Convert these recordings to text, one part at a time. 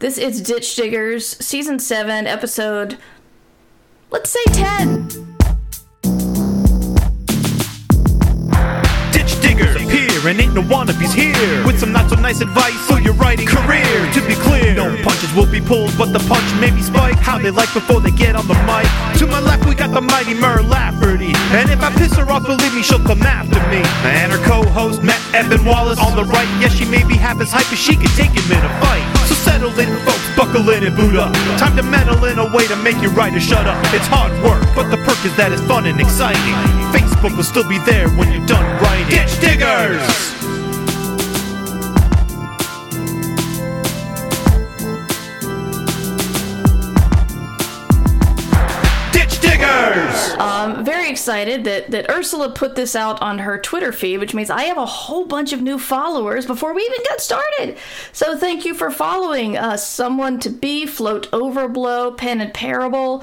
This is Ditch Diggers, Season 7, Episode, let's say 10. Ditch Diggers appear, and ain't no wannabes here, with some not so nice advice for your writing career. To be clear, no punches will be pulled, but the punch may be spiked, how they like before they get on the mic. To my left we got the mighty Mur Lafferty, and if I piss her off, believe me, she'll come after me. And her co-host Matt Evan Wallace on the right, yeah, she may be half as hype as she could take him in a fight. So settle in, folks, buckle in and boot up. Time to meddle in a way to make you writer shut up. It's hard work, but the perk is that it's fun and exciting. Facebook will still be there when you're done writing. Ditch Diggers! Ditch Diggers! Very excited that Ursula put this out on her Twitter feed, which means I have a whole bunch of new followers before we even got started. So thank you for following us. Someone to be, Float Overblow, Pen and Parable,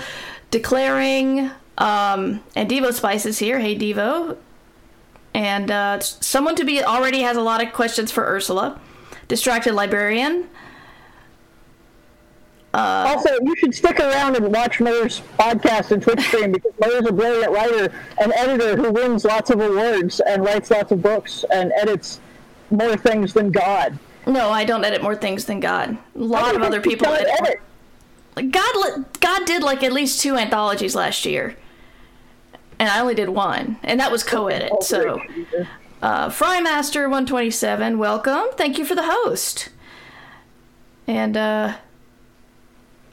Declaring, and Devo Spice is here. Hey, Devo. And Someone to Be already has a lot of questions for Ursula. Distracted Librarian. Also, you should stick around and watch Mur's podcast and Twitch stream, because Mur's a brilliant writer and editor who wins lots of awards and writes lots of books and edits more things than God. No, I don't edit more things than God. A lot of other people edit. God did like at least 2 anthologies last year, and I only did one, and that was co-edit. So, Frymaster 127, welcome. Thank you for the host. And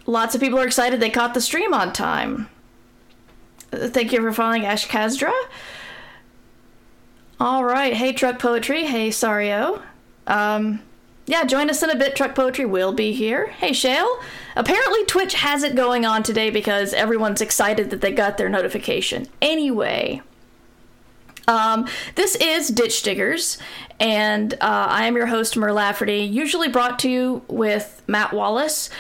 lots of people are excited they caught the stream on time. Thank you for following Ash Kazdra. All right. Hey, Truck Poetry. Hey, Sario. Yeah, join us in a bit. Truck Poetry will be here. Hey, Shale. Apparently, Twitch has it going on today because everyone's excited that they got their notification. Anyway, this is Ditch Diggers, and I am your host, Mur Lafferty, usually brought to you with Matt Wallace.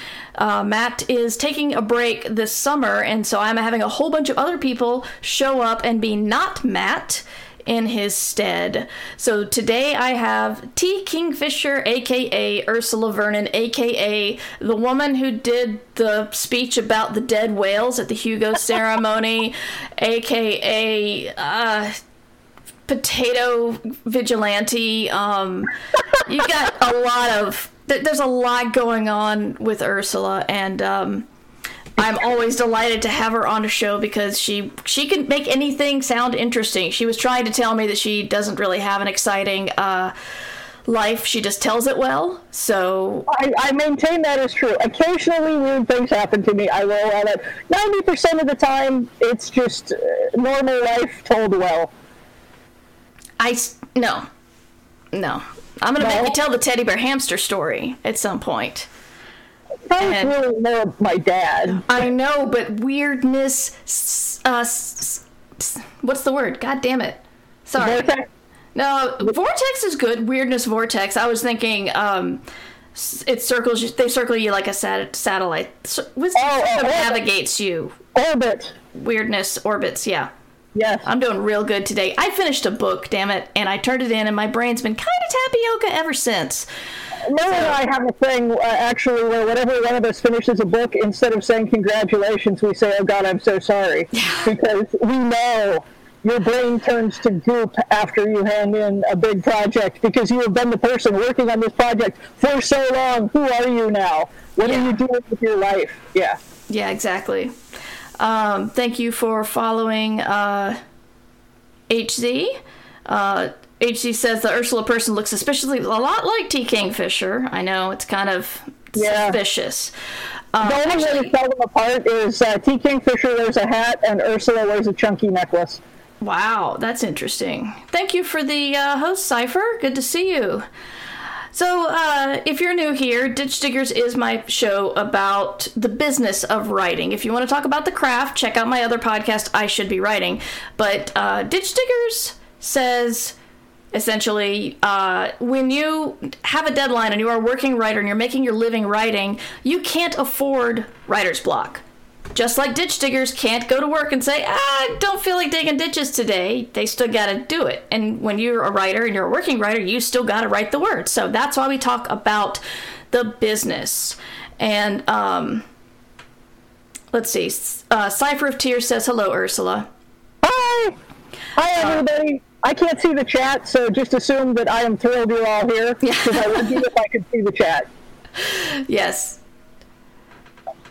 Matt is taking a break this summer, and so I'm having a whole bunch of other people show up and be not Matt in his stead. So today I have T Kingfisher, aka Ursula Vernon, aka the woman who did the speech about the dead whales at the Hugo ceremony, aka potato vigilante. You've got a lot of... There's a lot going on with Ursula, and I'm always delighted to have her on the show because she can make anything sound interesting. She was trying to tell me that she doesn't really have an exciting life. She just tells it well, so... I maintain that is true. Occasionally weird things happen to me. I will allow that. 90% of the time, it's just normal life told well. No. I'm going to make you tell the teddy bear hamster story at some point. That's really more of my dad. I know, but weirdness... what's the word? God damn it. Sorry. Vortex? No, vortex is good. Weirdness vortex. I was thinking it circles you. They circle you like a satellite. Wisdom navigates you. Orbit. Weirdness orbits, yeah. Yes. I'm doing real good today. I finished a book, damn it, and I turned it in, and my brain's been kind of tapioca ever since. Mur and I have a thing, actually, where whenever one of us finishes a book, instead of saying congratulations, we say, oh, God, I'm so sorry. Because we know your brain turns to goop after you hand in a big project, because you have been the person working on this project for so long. Who are you now? What are you doing with your life? Yeah. Yeah, exactly. Thank you for following HZ. HZ says the Ursula person looks suspiciously a lot like T. Kingfisher. I know, it's kind of suspicious. The only way to tell them apart is T. Kingfisher wears a hat and Ursula wears a chunky necklace. Wow, that's interesting. Thank you for the host, Cypher. Good to see you. So, if you're new here, Ditch Diggers is my show about the business of writing. If you want to talk about the craft, check out my other podcast, I Should Be Writing. But Ditch Diggers says, essentially, when you have a deadline and you are a working writer and you're making your living writing, you can't afford writer's block. Just like ditch diggers can't go to work and say, I don't feel like digging ditches today. They still got to do it. And when you're a writer and you're a working writer, you still got to write the words. So that's why we talk about the business. And let's see. Cypher of Tears says, hello, Ursula. Hi! Hi, everybody. I can't see the chat, so just assume that I am thrilled you're all here, because I would be if I could see the chat. Yes.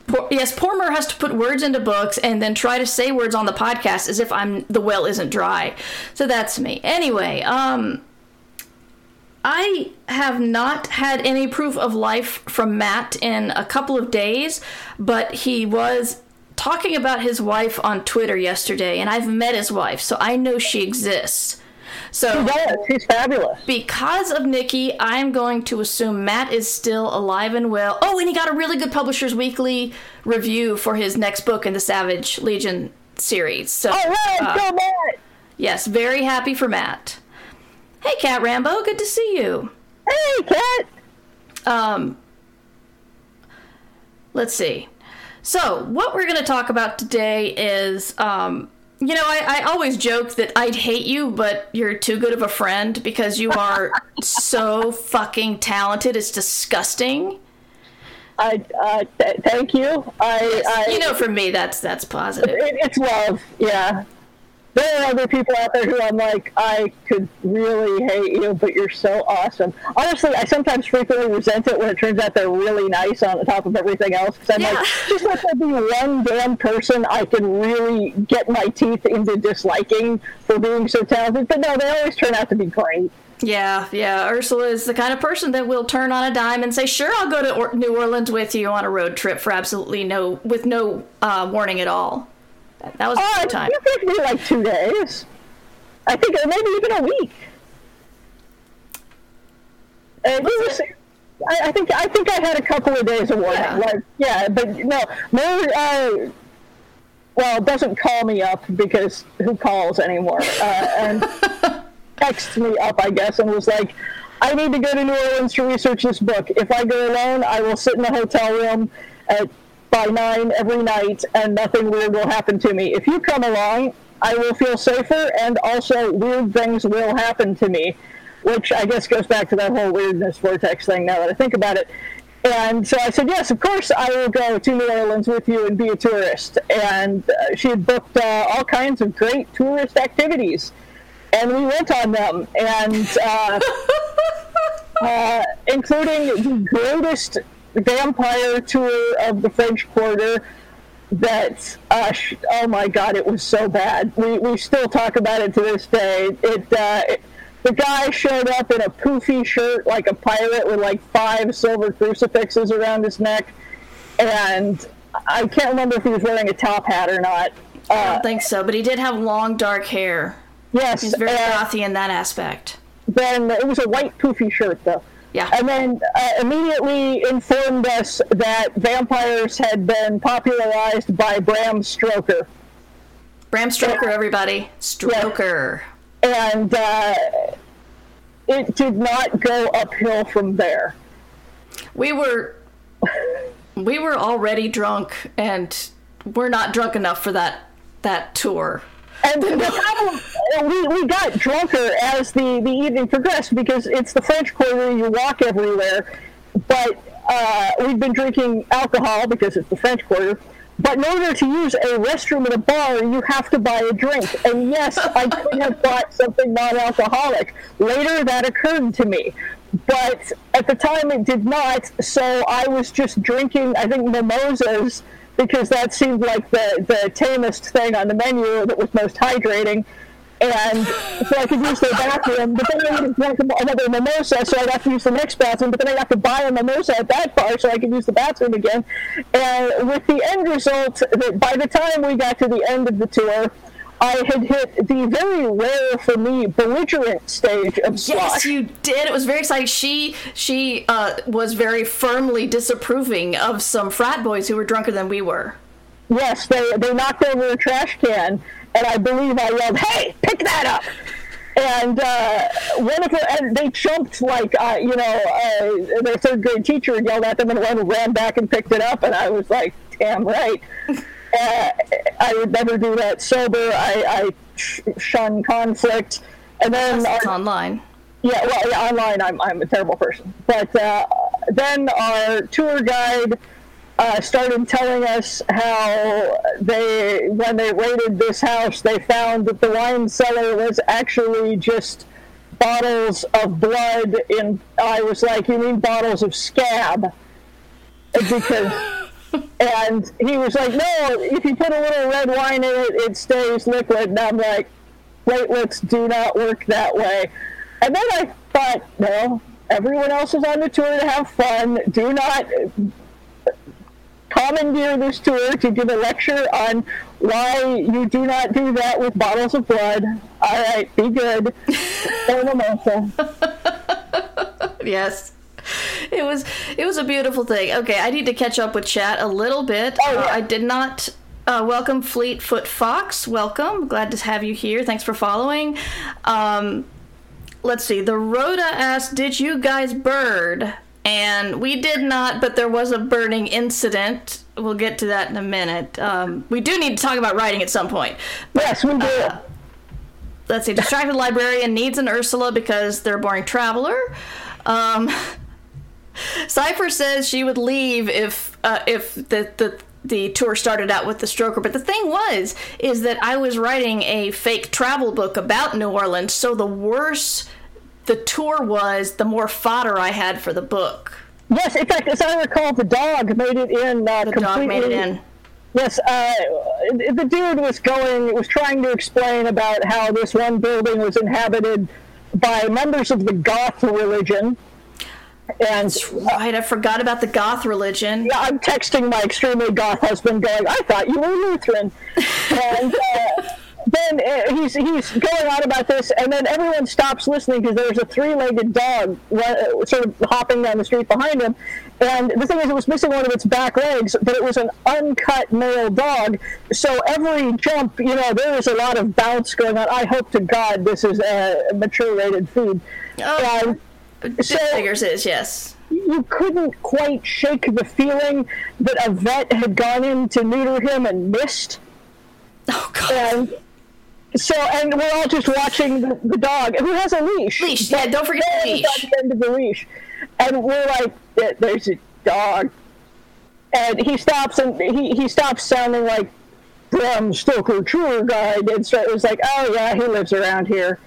Poor Mur has to put words into books and then try to say words on the podcast as if the well isn't dry. So that's me. Anyway, I have not had any proof of life from Matt in a couple of days, but he was talking about his wife on Twitter yesterday, and I've met his wife, so I know she exists. So she's fabulous. Because of Nikki, I'm going to assume Matt is still alive and well. Oh, and he got a really good Publishers Weekly review for his next book in the Savage Legion series. So, all right, go Matt! Yes, very happy for Matt. Hey, Cat Rambo, good to see you. Hey, Cat. Let's see. So, what we're going to talk about today is, you know, I always joke that I'd hate you, but you're too good of a friend because you are so fucking talented. It's disgusting. Thank you. You know, for me, that's positive. It's love, yeah. There are other people out there who I'm like, I could really hate you, but you're so awesome. Honestly, I sometimes frequently resent it when it turns out they're really nice on top of everything else. Because I'm like, just let there be one damn person I can really get my teeth into disliking for being so talented. But no, they always turn out to be great. Yeah. Ursula is the kind of person that will turn on a dime and say, sure, I'll go to New Orleans with you on a road trip for no warning at all. That was a good time. It took me like 2 days. I think maybe even a week. I think I had a couple of days of warning. Yeah. But no, doesn't call me up because who calls anymore? And texts me up, I guess, and was like, I need to go to New Orleans to research this book. If I go alone, I will sit in a hotel room by 9 every night, and nothing weird will happen to me. If you come along, I will feel safer, and also weird things will happen to me, which I guess goes back to that whole weirdness vortex thing now that I think about it. And so I said, yes, of course, I will go to New Orleans with you and be a tourist. And she had booked all kinds of great tourist activities, and we went on them, and including the greatest vampire tour of the French Quarter. That oh my god, it was so bad. We still talk about it to this day. The guy showed up in a poofy shirt like a pirate with like 5 silver crucifixes around his neck, and I can't remember if he was wearing a top hat or not. I don't think so, but he did have long dark hair. Yes, he's very gothy in that aspect. Then it was a white poofy shirt though. Yeah. And then immediately informed us that vampires had been popularized by Bram Stoker. Bram Stoker, everybody. Stoker. Yeah. And it did not go uphill from there. We were already drunk, and we're not drunk enough for that tour. And the problem, we got drunker as the evening progressed, because it's the French Quarter, you walk everywhere, but we've been drinking alcohol because it's the French Quarter, but in order to use a restroom at a bar, you have to buy a drink. And yes, I could have bought something non-alcoholic. Later, that occurred to me. But at the time, it did not, so I was just drinking, I think, mimosas, because that seemed like the tamest thing on the menu that was most hydrating. And so I could use their bathroom, but then I would have drunk another mimosa, so I'd have to use the next bathroom, but then I'd have to buy a mimosa at that bar so I could use the bathroom again. And with the end result, that by the time we got to the end of the tour, I had hit the very rare for me belligerent stage of slosh. Yes, you did. It was very exciting. She was very firmly disapproving of some frat boys who were drunker than we were. Yes, they knocked over a trash can, and I believe I yelled, "Hey, pick that up!" And one of them, they jumped like their third grade teacher yelled at them, and one ran back and picked it up, and I was like, "Damn right." I would never do that sober. I shun conflict. And then online. Yeah, well, online I'm a terrible person. But then our tour guide started telling us how they, when they raided this house, they found that the wine cellar was actually just bottles of blood. And I was like, you mean bottles of scab? Because, and he was like, no, if you put a little red wine in it, it stays liquid. And I'm like, platelets do not work that way. And then I thought, no, everyone else is on the tour to have fun. Do not commandeer this tour to give a lecture on why you do not do that with bottles of blood. All right, be good. Yes. It was a beautiful thing. Okay, I need to catch up with chat a little bit. Oh, yeah. I did not... welcome, Fleetfoot Fox. Welcome. Glad to have you here. Thanks for following. Let's see. The Rhoda asked, did you guys bird? And we did not, but there was a birding incident. We'll get to that in a minute. We do need to talk about writing at some point. But, yes, we do. Let's see. Distracted librarian needs an Ursula because they're a boring traveler. Cypher says she would leave if the tour started out with the stroker, but the thing was is that I was writing a fake travel book about New Orleans, so the worse the tour was, the more fodder I had for the book. Yes, in fact, as I recall, the dog made it in. The dog made it in. Yes, the dude was trying to explain about how this one building was inhabited by members of the Goth religion. And, that's right, I forgot about the Goth religion. Yeah, I'm texting my extremely Goth husband going, I thought you were Lutheran. And then he's going on about this, and then everyone stops listening because there's a three-legged dog sort of hopping down the street behind him. And the thing is, it was missing one of its back legs, but it was an uncut male dog. So every jump, there was a lot of bounce going on. I hope to God this is a mature-rated food. Oh. Ditch Diggers is, yes. You couldn't quite shake the feeling that a vet had gone in to neuter him and missed. Oh, God. And we're all just watching the dog, who has a leash. Leash, yeah, don't forget the leash. At the end of the leash. And we're like, there's a dog. And he stops, and he stops sounding like Bram Stoker tour guide. And so it was like, oh, yeah, he lives around here.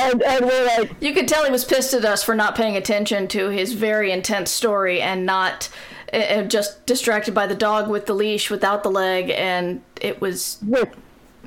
and we're like, you could tell he was pissed at us for not paying attention to his very intense story and not just distracted by the dog with the leash without the leg, and there was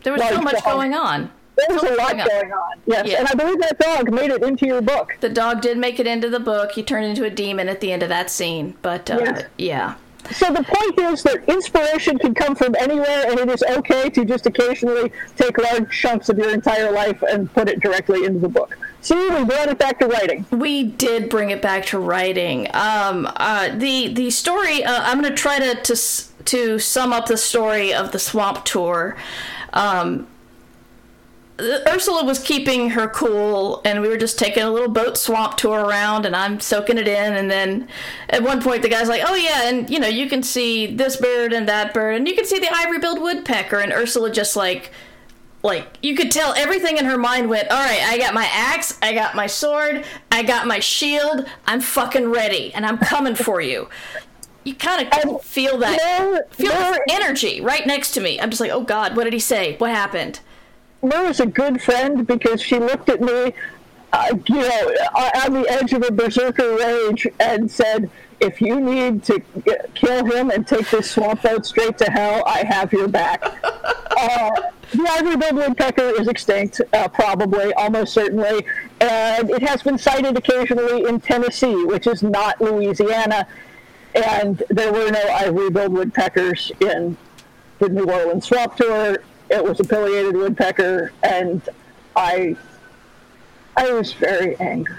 so much going on. There was a lot going on. Yes, yeah. And I believe that dog made it into your book. The dog did make it into the book. He turned into a demon at the end of that scene, but yes. Yeah. So the point is that inspiration can come from anywhere, and it is okay to just occasionally take large chunks of your entire life and put it directly into the book. See, we brought it back to writing. We did bring it back to writing. The story, I'm going to try to sum up the story of the swamp tour. Ursula was keeping her cool, and we were just taking a little boat swamp tour around, and I'm soaking it in, and then at one point the guy's like, oh yeah, and you can see this bird and that bird, and you can see the ivory-billed woodpecker, and Ursula just like you could tell everything in her mind went, all right, I got my axe, I got my sword, I got my shield, I'm fucking ready, and I'm coming for you. You kind of feel that energy right next to me. I'm just like, oh God, what did he say? What happened? Mur is a good friend because she looked at me, on the edge of a berserker rage and said, if you need to kill him and take this swamp out straight to hell, I have your back. The ivory-billed woodpecker is extinct, probably, almost certainly, and it has been sighted occasionally in Tennessee, which is not Louisiana, and there were no ivory-billed woodpeckers in the New Orleans swamp tour. It was a pileated woodpecker, and I was very angry.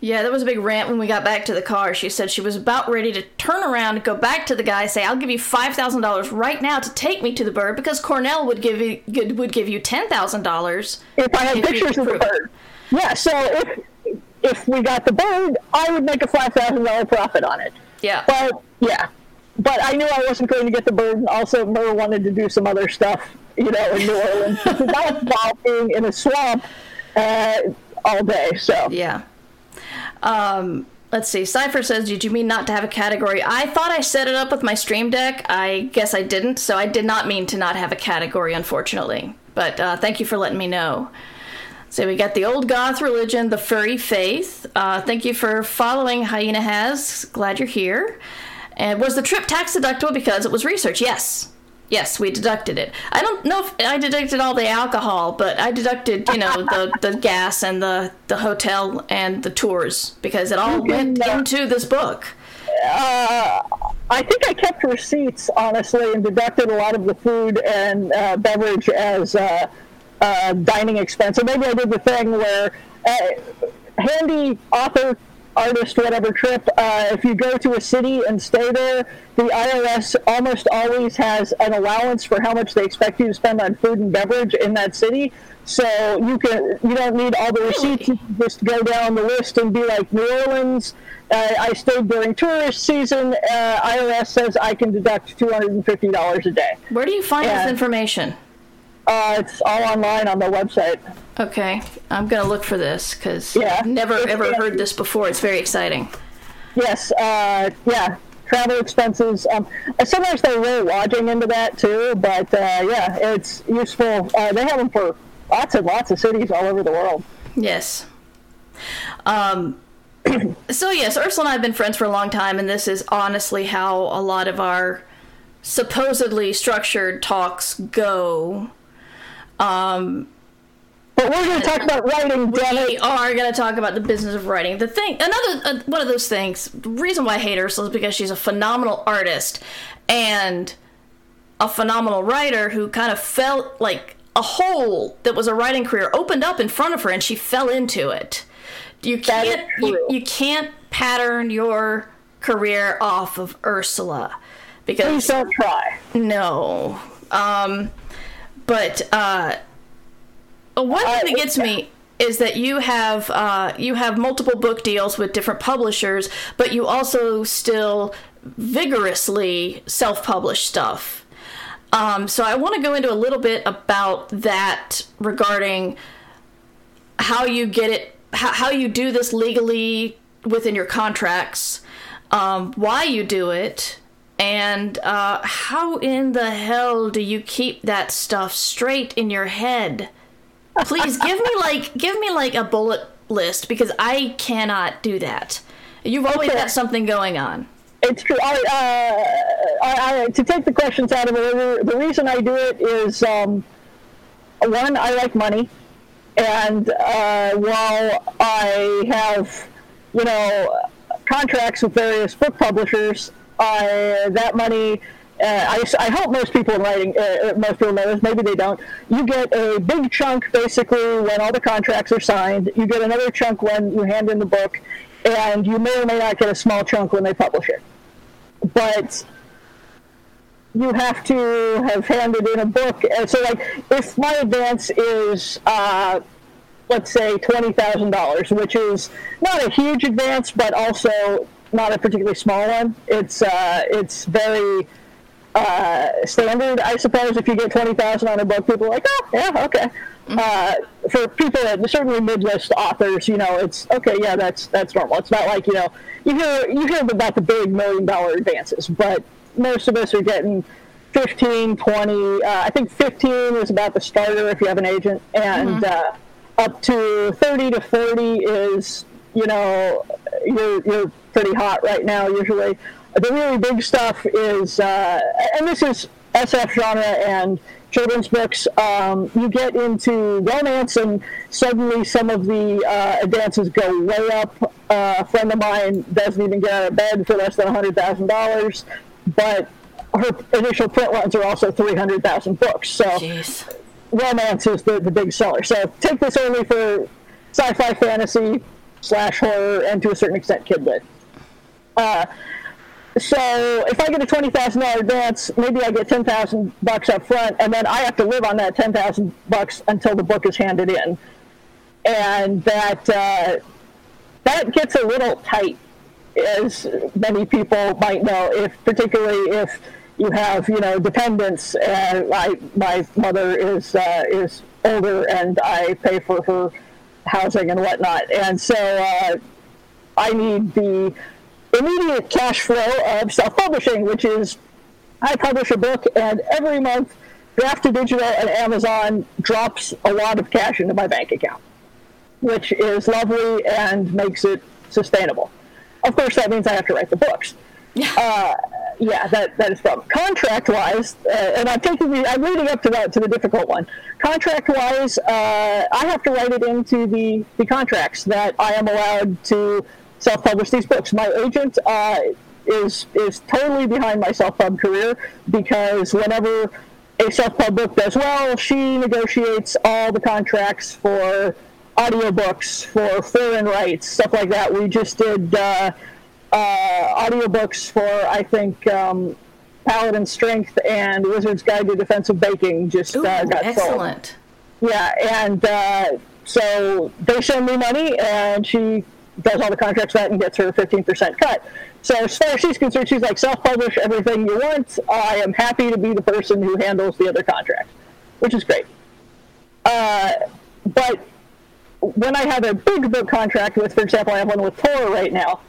Yeah, that was a big rant when we got back to the car. She said she was about ready to turn around and go back to the guy and say, I'll give you $5,000 right now to take me to the bird, because Cornell would give you $10,000. If I had pictures of the bird. Yeah, so if we got the bird, I would make a $5,000 profit on it. Yeah. But, yeah. But I knew I wasn't going to get the bird, and also Mur wanted to do some other stuff, in New Orleans. It's about being in a swamp all day, so. Yeah. Let's see. Cypher says, did you mean not to have a category? I thought I set it up with my stream deck. I guess I didn't, so I did not mean to not have a category, unfortunately. But thank you for letting me know. So we got the old goth religion, the furry faith. Thank you for following, Hyena Has. Glad you're here. And was the trip tax deductible because it was research? Yes. Yes, we deducted it. I don't know if I deducted all the alcohol, but I deducted, you know, the gas and the hotel and the tours because it all went into this book. I think I kept receipts, honestly, and deducted a lot of the food and beverage as dining expense. Or maybe I did the thing where handy author, artist, whatever trip, if you go to a city and stay there, the IRS almost always has an allowance for how much they expect you to spend on food and beverage in that city. So you don't need all the receipts. You just go down the list and be like, New Orleans, I stayed during tourist season, IRS says I can deduct $250 a day. Where do you find this information? It's all online on their website. Okay, I'm going to look for this because I've never, ever heard this before. It's very exciting. Yes, travel expenses. Sometimes they roll lodging into that, too, but, it's useful. They have them for lots and lots of cities all over the world. Yes. So, yes, Ursula and I have been friends for a long time, and this is honestly how a lot of our supposedly structured talks go. But we're going to talk about writing, We are going to talk about the business of writing. One of those things, the reason why I hate Ursula is because she's a phenomenal artist and a phenomenal writer who kind of felt like a hole that was a writing career opened up in front of her and she fell into it. You can't pattern your career off of Ursula. Please don't try. No. One thing that gets me is that you have multiple book deals with different publishers, but you also still vigorously self-publish stuff. So I want to go into a little bit about that regarding how you get it, how you do this legally within your contracts, why you do it, and how in the hell do you keep that stuff straight in your head? Please give me a bullet list because I cannot do that. You've always got something going on. It's true. I to take the questions out of order, the reason I do it is one, I like money, and while I have contracts with various book publishers, that money. I hope most people in writing, most people know this, maybe they don't. You get a big chunk, basically, when all the contracts are signed. You get another chunk when you hand in the book, and you may or may not get a small chunk when they publish it. But you have to have handed in a book. And so, if my advance is, let's say, $20,000, which is not a huge advance, but also not a particularly small one, it's very... standard, I suppose. If you get $20,000 on a book, people are like, oh, yeah, okay. For people that certainly mid-list authors, it's okay. Yeah, that's normal. It's not like you hear about the big $1 million advances, but most of us are getting 15, 20. I think 15 is about the starter if you have an agent, and up to 30 to 40 is you're pretty hot right now usually. The really big stuff is, and this is SF genre and children's books, you get into romance and suddenly some of the advances go way up. A friend of mine doesn't even get out of bed for less than $100,000, but her initial print runs are also 300,000 books. So Jeez. Romance is the big seller. So take this only for sci-fi, fantasy, / horror, and to a certain extent kid lit. So if I get a $20,000 advance, maybe I get $10,000 up front, and then I have to live on that $10,000 until the book is handed in, and that gets a little tight, as many people might know. Particularly if you have dependents, and my mother is older, and I pay for her housing and whatnot, and so. I need the immediate cash flow of self-publishing, which is I publish a book, and every month Draft2Digital and Amazon drops a lot of cash into my bank account, which is lovely and makes it sustainable. Of course, that means I have to write the books. Yeah, that is problem. Contract-wise, and I'm leading up to that, to the difficult one. Contract-wise, I have to write it into the contracts that I am allowed to self-publish these books. My agent is totally behind my self-pub career, because whenever a self-pub book does well, she negotiates all the contracts for audiobooks, for foreign rights, stuff like that. We just did audiobooks for, I think, Paladin Strength and Wizard's Guide to Defensive Baking just got excellent. Sold. Yeah, and so they send me money, and she does all the contracts for that and gets her 15% cut. So as far as she's concerned, she's like, self-publish everything you want. I am happy to be the person who handles the other contracts, which is great. But when I had a big book contract with, for example, I have one with Tor right now,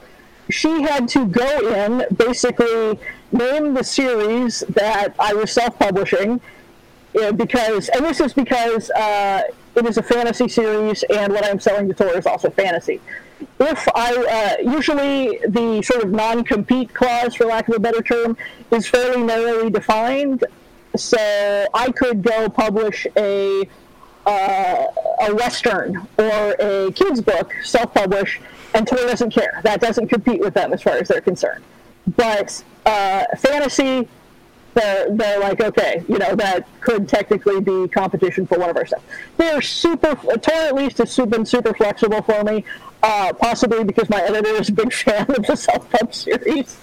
she had to go in, basically name the series that I was self-publishing, because it is a fantasy series, and what I'm selling to Tor is also fantasy. If I usually the sort of non-compete clause, for lack of a better term, is fairly narrowly defined, so I could go publish a Western or a kids book, self-publish, and Tor doesn't care. That doesn't compete with them as far as they're concerned. But fantasy, they're like, okay, that could technically be competition for one of our stuff. They're Tor at least has been super flexible for me, possibly because my editor is a big fan of the self-pub series,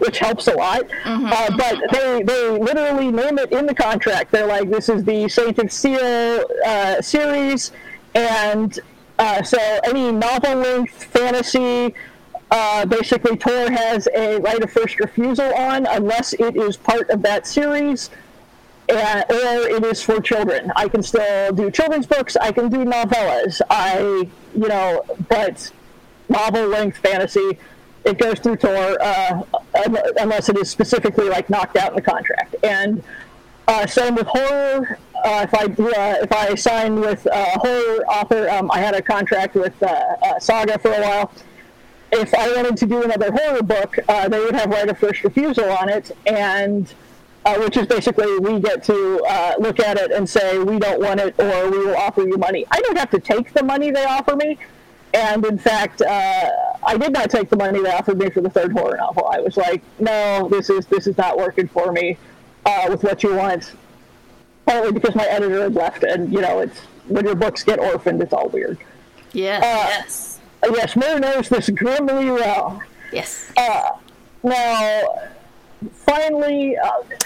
which helps a lot. Mm-hmm. But they literally name it in the contract. They're like, this is the Saint of Steel series, and so any novel-length fantasy, basically Tor has a right of first refusal on, unless it is part of that series, or it is for children. I can still do children's books. I can do novellas. But novel-length fantasy, it goes through Tor, unless it is specifically like knocked out in the contract. And same with horror. If I sign with a horror author, I had a contract with Saga for a while. If I wanted to do another horror book, they would have right of first refusal on it, and which is basically we get to look at it and say we don't want it, or we will offer you money. I don't have to take the money they offer me. And in fact, I did not take the money they offered me for the third horror novel. I was like, no, this is not working for me with what you want. Partly because my editor had left, and it's when your books get orphaned, it's all weird. Yeah. Yes. Yes, Mur knows this grimly well. Yes. Now, finally,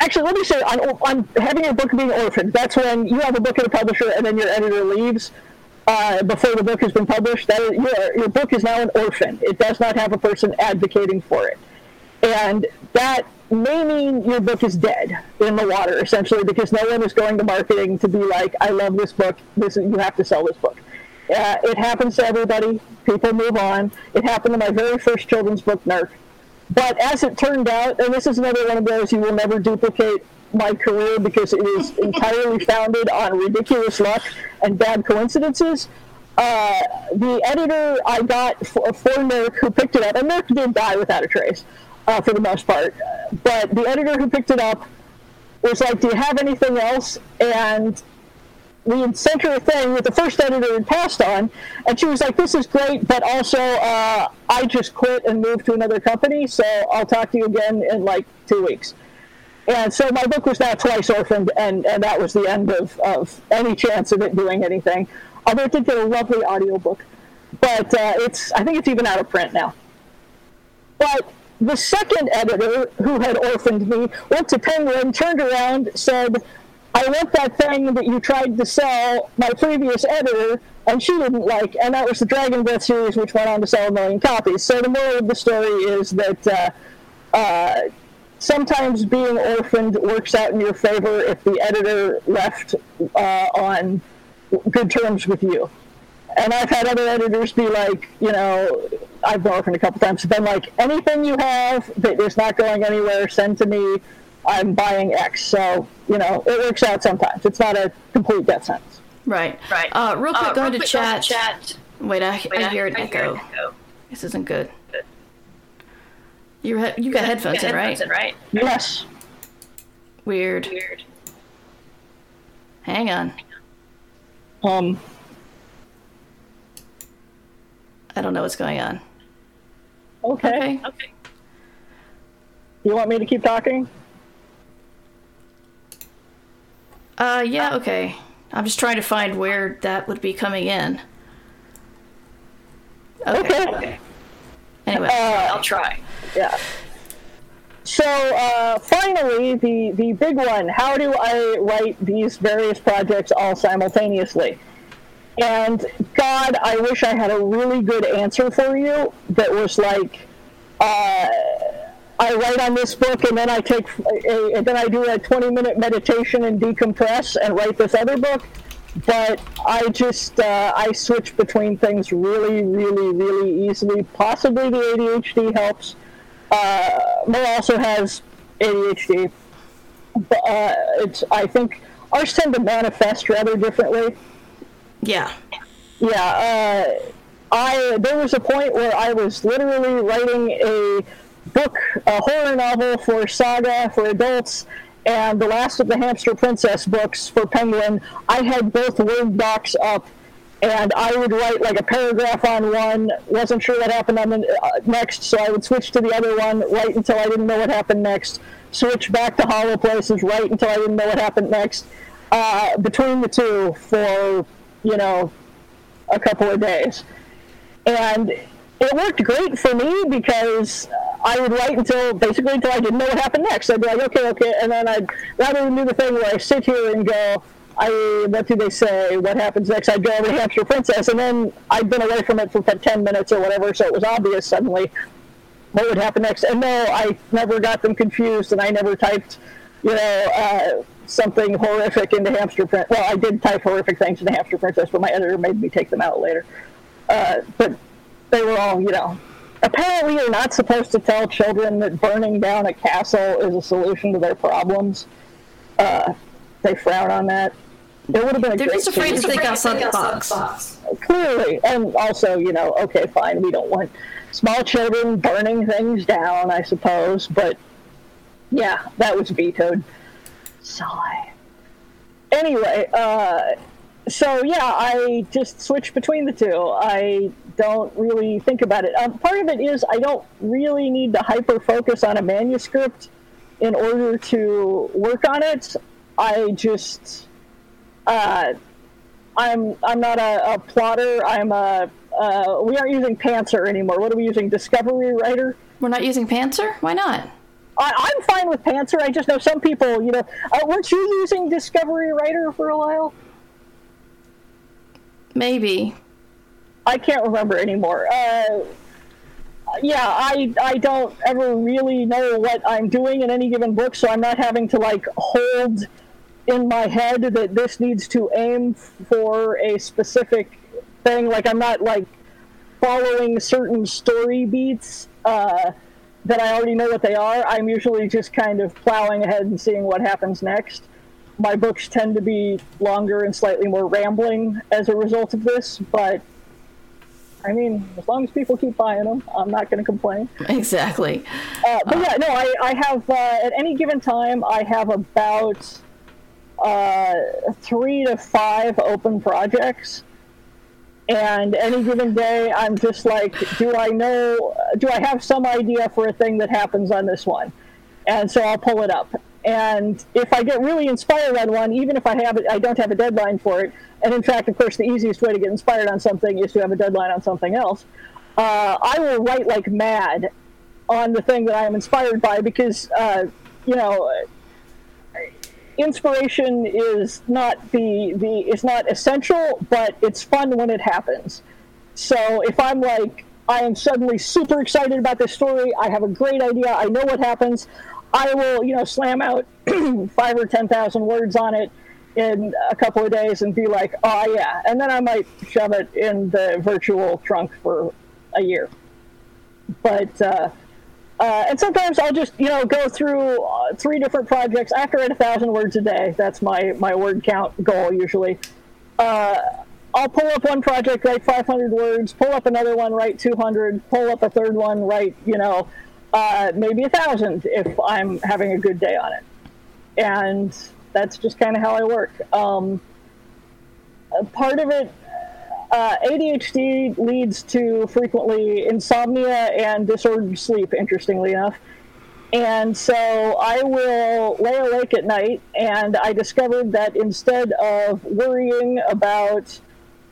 actually, let me say, on having a book being orphaned, that's when you have a book at a publisher, and then your editor leaves. Before the book has been published, that your book is now an orphan. It does not have a person advocating for it. And that may mean your book is dead in the water, essentially, because no one is going to marketing to be like, I love this book, you have to sell this book. It happens to everybody. People move on. It happened to my very first children's book, Nerf. But as it turned out, and this is another one of those you will never duplicate, my career, because it is entirely founded on ridiculous luck and bad coincidences. The editor I got for Nerk, who picked it up, and Nerk did die without a trace for the most part, but the editor who picked it up was like, do you have anything else? And we had sent her a thing that the first editor had passed on, and she was like, this is great, but also I just quit and moved to another company, so I'll talk to you again in like 2 weeks. And so my book was now twice orphaned, and that was the end of any chance of it doing anything. Although it did get a lovely audiobook. But I think it's even out of print now. But the second editor who had orphaned me went to Penguin, turned around, said, I want that thing that you tried to sell my previous editor, and she didn't like, and that was the Dragon Breath series, which went on to sell 1 million copies. So the moral of the story is that sometimes being orphaned works out in your favor if the editor left on good terms with you. And I've had other editors be like, I've orphaned a couple times. It's been like, anything you have that is not going anywhere, send to me. I'm buying X. So, you know, it works out sometimes. It's not a complete death sentence. Right. Right. Real quick, going to chat. Wait, I hear an echo. This isn't good. You got headphones in, right? Yes. Weird. Hang on. I don't know what's going on. Okay. You want me to keep talking? Yeah, okay. I'm just trying to find where that would be coming in. Okay. Anyway, I'll try. Yeah. So, finally, the big one, how do I write these various projects all simultaneously? And, God, I wish I had a really good answer for you that was like, I write on this book and then I do a 20-minute meditation and decompress and write this other book. But I just, I switch between things really, really, really easily. Possibly the ADHD helps. Mur also has ADHD. I think ours tend to manifest rather differently. Yeah. There was a point where I was literally writing a horror novel for Saga for adults, and the last of the Hamster Princess books for Penguin. I had both Word docs up, and I would write like a paragraph on one, wasn't sure what happened on the next, so I would switch to the other one, write until I didn't know what happened next, switch back to Hollow Places, write until I didn't know what happened next, between the two for, you know, a couple of days. And it worked great for me because I would write until I didn't know what happened next. I'd be like, okay, and then I'd rather than do the thing where I sit here and go, what do they say, what happens next? I'd go over to Hamster Princess, and then I'd been away from it for 10 minutes or whatever, so it was obvious suddenly what would happen next. And no, I never got them confused, and I never typed, something horrific into Hamster Princess. Well, I did type horrific things into Hamster Princess, but my editor made me take them out later. But they were all, apparently you're not supposed to tell children that burning down a castle is a solution to their problems. They frown on that. There would have been they're just afraid to think outside the box. Clearly. And also, okay, fine, we don't want small children burning things down, I suppose. But, yeah, that was vetoed. Sigh. Anyway, so, yeah, I just switch between the two. I don't really think about it. Part of it is I don't really need to hyper-focus on a manuscript in order to work on it. I just, I'm not a plotter. I'm we aren't using Pantser anymore. What are we using? Discovery Writer? We're not using Pantser? Why not? I'm fine with Pantser. I just know some people, weren't you using Discovery Writer for a while? Maybe. I can't remember anymore. I don't ever really know what I'm doing in any given book, so I'm not having to, hold in my head that this needs to aim for a specific thing. I'm not, following certain story beats that I already know what they are. I'm usually just kind of plowing ahead and seeing what happens next. My books tend to be longer and slightly more rambling as a result of this, but as long as people keep buying them, I'm not going to complain. Exactly. I have, at any given time, I have about 3 to 5 open projects. And any given day, I'm just do I have some idea for a thing that happens on this one? And so I'll pull it up. And if I get really inspired on one, even if I don't have a deadline for it, and in fact, of course, the easiest way to get inspired on something is to have a deadline on something else, I will write like mad on the thing that I am inspired by because, inspiration is not it's not essential, but it's fun when it happens. So if I'm I am suddenly super excited about this story, I have a great idea, I know what happens, I will, slam out 5,000 or 10,000 words on it in a couple of days and be like, oh, yeah. And then I might shove it in the virtual trunk for a year. But and sometimes I'll just, you know, go through 3 different projects. I have to write 1,000 words a day. That's my word count goal usually. I'll pull up one project, write 500 words, pull up another one, write 200, pull up a third one, write, you know, maybe 1,000 if I'm having a good day on it. And that's just kind of how I work. Part of it, ADHD leads to frequently insomnia and disordered sleep, interestingly enough. And so I will lay awake at night, and I discovered that instead of worrying about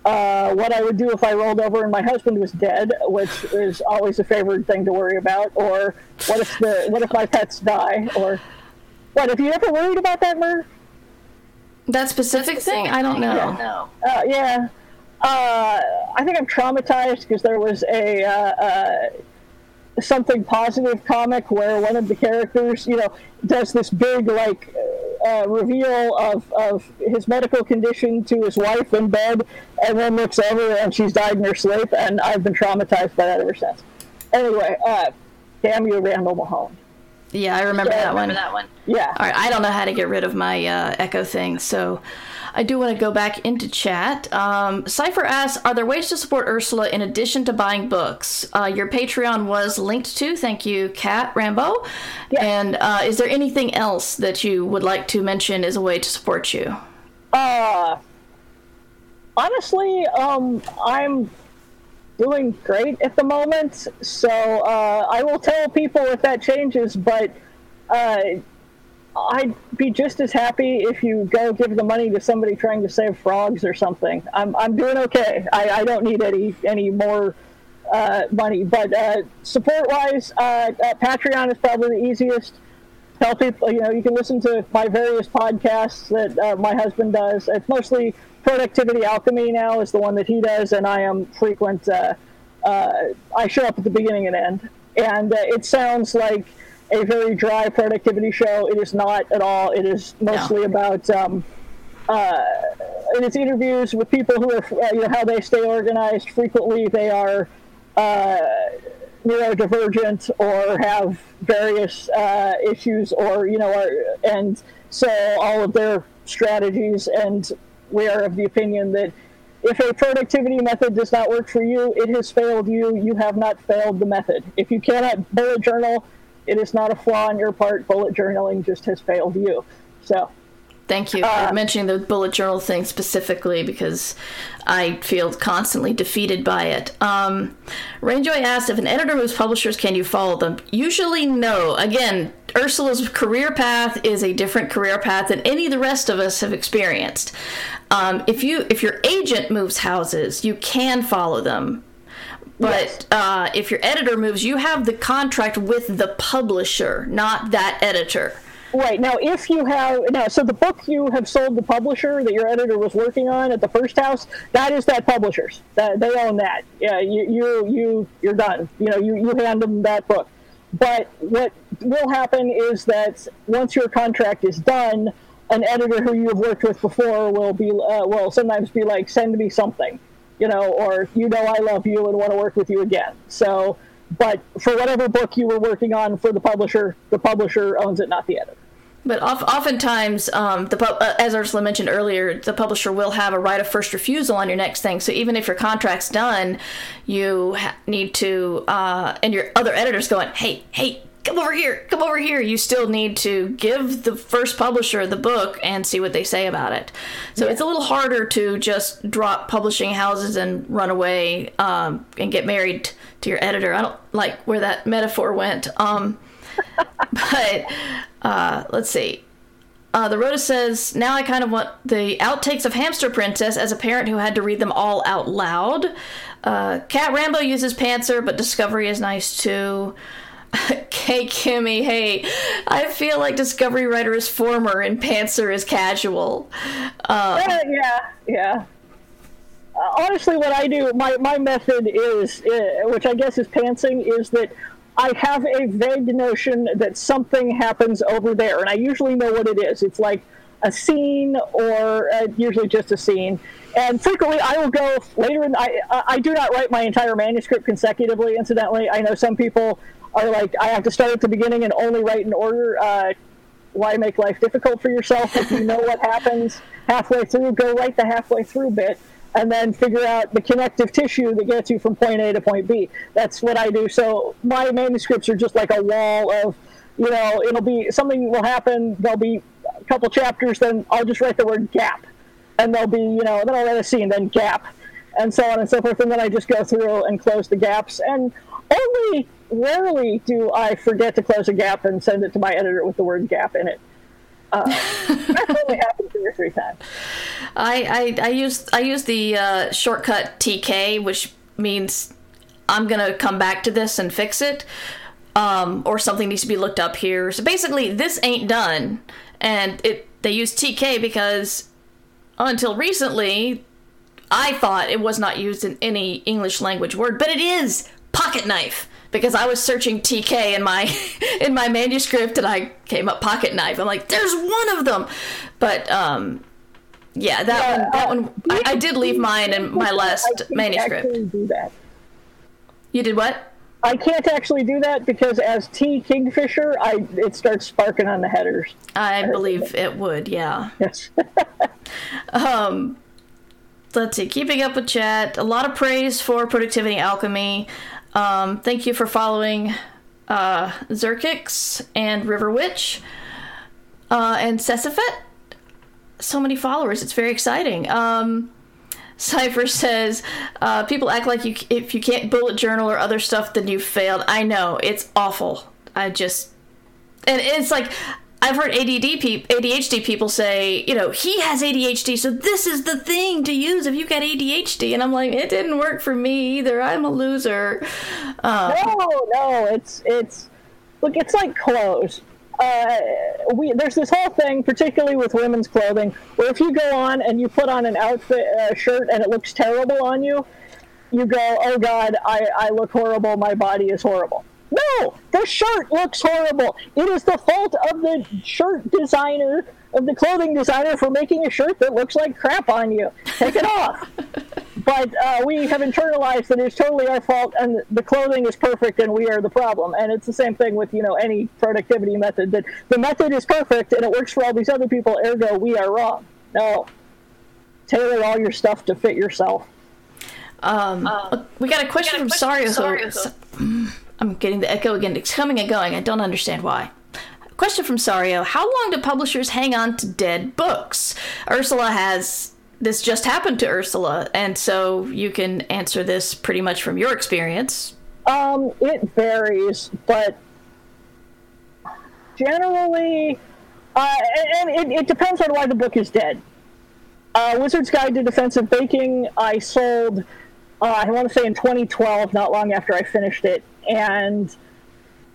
what I would do if I rolled over and my husband was dead, which is always a favorite thing to worry about, or what if my pets die, or what, have you ever worried about that, Mur? That specific thing? I don't know. Yeah. I think I'm traumatized because there was a something positive comic where one of the characters, you know, does this big like reveal of his medical condition to his wife in bed, and then looks over and she's died in her sleep, and I've been traumatized by that ever since. Anyway, damn you, Randall Mahone. Yeah, I remember that one. Yeah. All right, I don't know how to get rid of my echo thing, so I do want to go back into chat. Cypher asks, are there ways to support Ursula in addition to buying books? Your Patreon was linked to, thank you, Kat Rambo. Yes. And is there anything else that you would like to mention as a way to support you? Honestly, I'm doing great at the moment, so I will tell people if that changes, but I'd be just as happy if you go give the money to somebody trying to save frogs or something. I'm doing okay. I don't need any more money. But support-wise, Patreon is probably the easiest. Tell people, you know, you can listen to my various podcasts that my husband does. It's mostly Productivity Alchemy now is the one that he does, and I am frequent. I show up at the beginning and end. And it sounds like a very dry productivity show. It is not at all. It is mostly about and it's interviews with people who are, you know, how they stay organized. Frequently they are neurodivergent or have various issues, or, you know, and so all of their strategies, and we are of the opinion that if a productivity method does not work for you, it has failed you. You have not failed the method. If you cannot bullet journal, it is not a flaw on your part. Bullet journaling just has failed you. So, thank you for mentioning the bullet journal thing specifically, because I feel constantly defeated by it. Rainjoy asked, if an editor moves publishers, can you follow them? Usually no. Again, Ursula's career path is a different career path than any of the rest of us have experienced. If your agent moves houses, you can follow them. But if your editor moves, you have the contract with the publisher, not that editor. Right. Now, if you have... Now, so the book you have sold the publisher that your editor was working on at the first house, that is that publisher's. They own that. Yeah, you're done. You know, you hand them that book. But what will happen is that once your contract is done, an editor who you've worked with before will sometimes be like, send me something. You know, or, you know, I love you and want to work with you again. So, but for whatever book you were working on for the publisher owns it, not the editor. But oftentimes, as Ursula mentioned earlier, the publisher will have a right of first refusal on your next thing. So even if your contract's done, you need to, and your other editor's going, hey, come over here. You still need to give the first publisher the book and see what they say about it. So it's a little harder to just drop publishing houses and run away and get married to your editor. I don't like where that metaphor went. But let's see. The Rhoda says, now I kind of want the outtakes of Hamster Princess as a parent who had to read them all out loud. Cat Rambo uses Pantser, but Discovery is nice too. Hey, Kimmy, hey, I feel like Discovery Writer is former and Pantser is casual. Yeah. Honestly, what I do, my method is, which I guess is pantsing, is that I have a vague notion that something happens over there, and I usually know what it is. It's like a scene, or usually just a scene. And frequently, I will go later. I do not write my entire manuscript consecutively, incidentally. I know some people are like, I have to start at the beginning and only write in order. Why make life difficult for yourself if you know what happens halfway through? Go write the halfway through bit, and then figure out the connective tissue that gets you from point A to point B. That's what I do. So my manuscripts are just like a wall of, you know, it'll be something will happen. There'll be a couple chapters, then I'll just write the word gap. And there'll be, you know, then I'll write a scene, then gap, and so on and so forth. And then I just go through and close the gaps. And only rarely do I forget to close a gap and send it to my editor with the word gap in it. That only happened 2 or 3 times. I use the shortcut TK, which means I'm going to come back to this and fix it, or something needs to be looked up here. So basically, this ain't done, and they use TK because until recently, I thought it was not used in any English language word, but it is pocket knife. Because I was searching TK in my manuscript, and I came up pocket knife. I'm like, there's one of them, but that one. I did leave mine in my last manuscript. I can't actually do that. You did what? I can't actually do that because as T Kingfisher, it starts sparking on the headers. I believe it would. Yeah. Yes. Let's see. Keeping up with chat. A lot of praise for Productivity Alchemy. Thank you for following Zerkix and River Witch and Sesafet. So many followers. It's very exciting. Cypher says, people act like if you can't bullet journal or other stuff, then you failed. I know. It's awful. And it's like, I've heard ADHD people say, you know, he has ADHD, so this is the thing to use if you got ADHD. And I'm like, it didn't work for me either. I'm a loser. No, it's look, it's like clothes. There's this whole thing, particularly with women's clothing, where if you go on and you put on an outfit, shirt, and it looks terrible on you, you go, oh God, I look horrible. My body is horrible. No, the shirt looks horrible. It is the fault of the shirt designer, of the clothing designer, for making a shirt that looks like crap on you. Take it off. But we have internalized that it's totally our fault, and the clothing is perfect, and we are the problem. And it's the same thing with, you know, any productivity method, that the method is perfect, and it works for all these other people, ergo, we are wrong. No, tailor all your stuff to fit yourself. We got a question from Sario. I'm getting the echo again. It's coming and going. I don't understand why. Question from Sario. How long do publishers hang on to dead books? This just happened to Ursula, and so you can answer this pretty much from your experience. It varies, but generally, and it depends on why the book is dead. Wizard's Guide to Defensive Baking, I sold, I want to say in 2012, not long after I finished it. And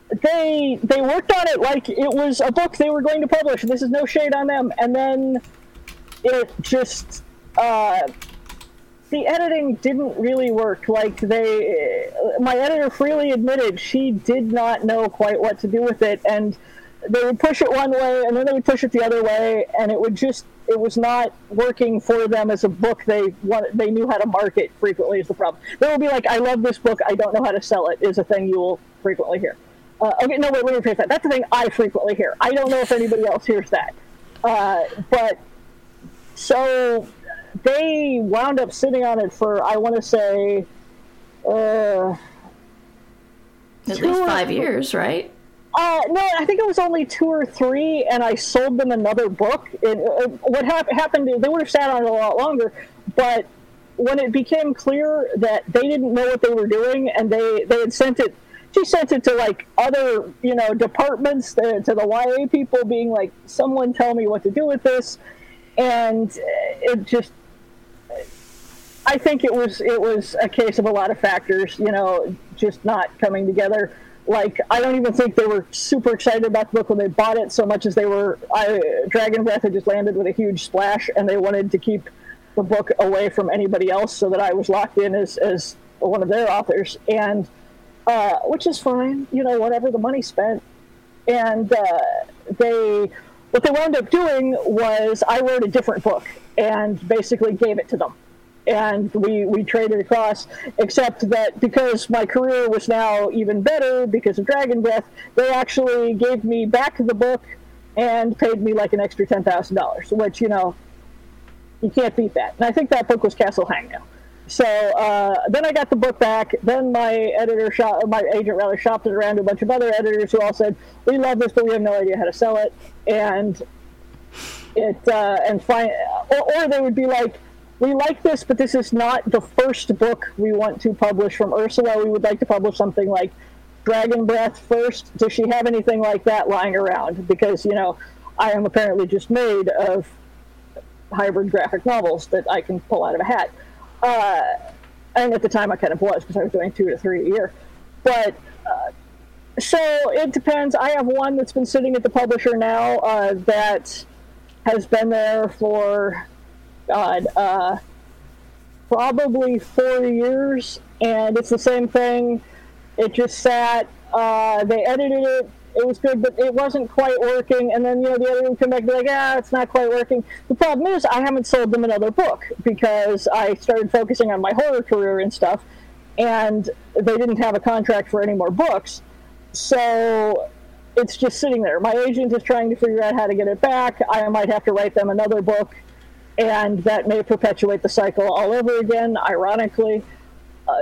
they worked on it like it was a book they were going to publish. This is no shade on them. And then it just the editing didn't really work. Like my editor freely admitted she did not know quite what to do with it. And they would push it one way, and then they would push it the other way, and it was not working for them as a book they knew how to market. Frequently is the problem. They will be like, I love this book, I don't know how to sell it, is a thing you will frequently hear. Let me rephrase that. That's the thing I frequently hear. I don't know if anybody else hears that. But so they wound up sitting on it for, I want to say, at least 5 years, right? No, I think it was only 2 or 3, and I sold them another book. What happened is they would have sat on it a lot longer, but when it became clear that they didn't know what they were doing, and they had sent it, she sent it to, like, other, you know, departments, to the YA people, being like, someone tell me what to do with this, and it just... I think it was a case of a lot of factors, you know, just not coming together. Like, I don't even think they were super excited about the book when they bought it so much as they were. Dragon Breath had just landed with a huge splash, and they wanted to keep the book away from anybody else so that I was locked in as one of their authors, and which is fine, you know, whatever, the money spent. And they What they wound up doing was I wrote a different book and basically gave it to them. And we traded across, except that because my career was now even better because of Dragon Breath, they actually gave me back the book and paid me like an extra $10,000, which, you know, you can't beat that. And I think that book was Castle Hangnail. So then I got the book back. Then my agent shopped it around to a bunch of other editors who all said, "We love this, but we have no idea how to sell it." And or they would be like, "We like this, but this is not the first book we want to publish from Ursula. We would like to publish something like Dragon Breath first. Does she have anything like that lying around? Because, you know, I am apparently just made of hybrid graphic novels that I can pull out of a hat." And at the time I kind of was, because I was doing 2 to 3 a year. But so it depends. I have one that's been sitting at the publisher now that has been there for, probably 4 years, and it's the same thing. It just sat. They edited it. It was good, but it wasn't quite working. And then, you know, the editor would come back and be like, it's not quite working. The problem is I haven't sold them another book because I started focusing on my horror career and stuff, and they didn't have a contract for any more books. So it's just sitting there. My agent is trying to figure out how to get it back. I might have to write them another book, and that may perpetuate the cycle all over again, ironically.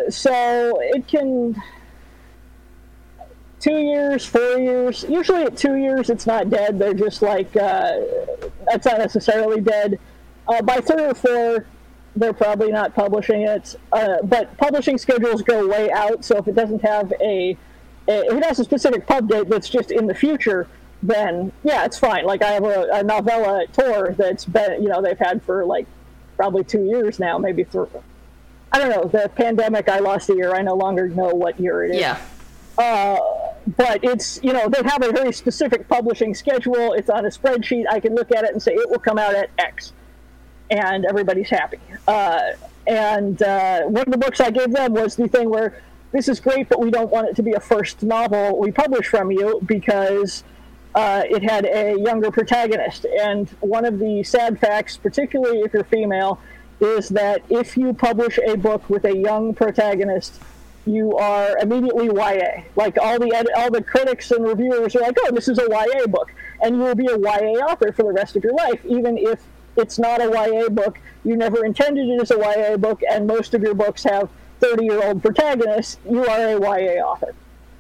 So it can... 2 years, 4 years. Usually at 2 years, it's not dead. They're just like, that's not necessarily dead. By 3 or 4, they're probably not publishing it. But publishing schedules go way out, so if it doesn't have if it has a specific pub date that's just in the future, then yeah, it's fine. Like I have a novella at Tor that's been, you know, they've had for like probably 2 years now, maybe 3. I don't know. The pandemic, I lost the year. I no longer know what year it is. Yeah. But it's, you know, they have a very specific publishing schedule. It's on a spreadsheet. I can look at it and say it will come out at X, and everybody's happy. And one of the books I gave them was the thing where this is great, but we don't want it to be a first novel we publish from you because it had a younger protagonist. And one of the sad facts, particularly if you're female, is that if you publish a book with a young protagonist, you are immediately YA. Like all the critics and reviewers are like, "Oh, this is a YA book," and you will be a YA author for the rest of your life, even if it's not a YA book. You never intended it as a YA book, and most of your books have 30-year-old protagonists. You are a YA author,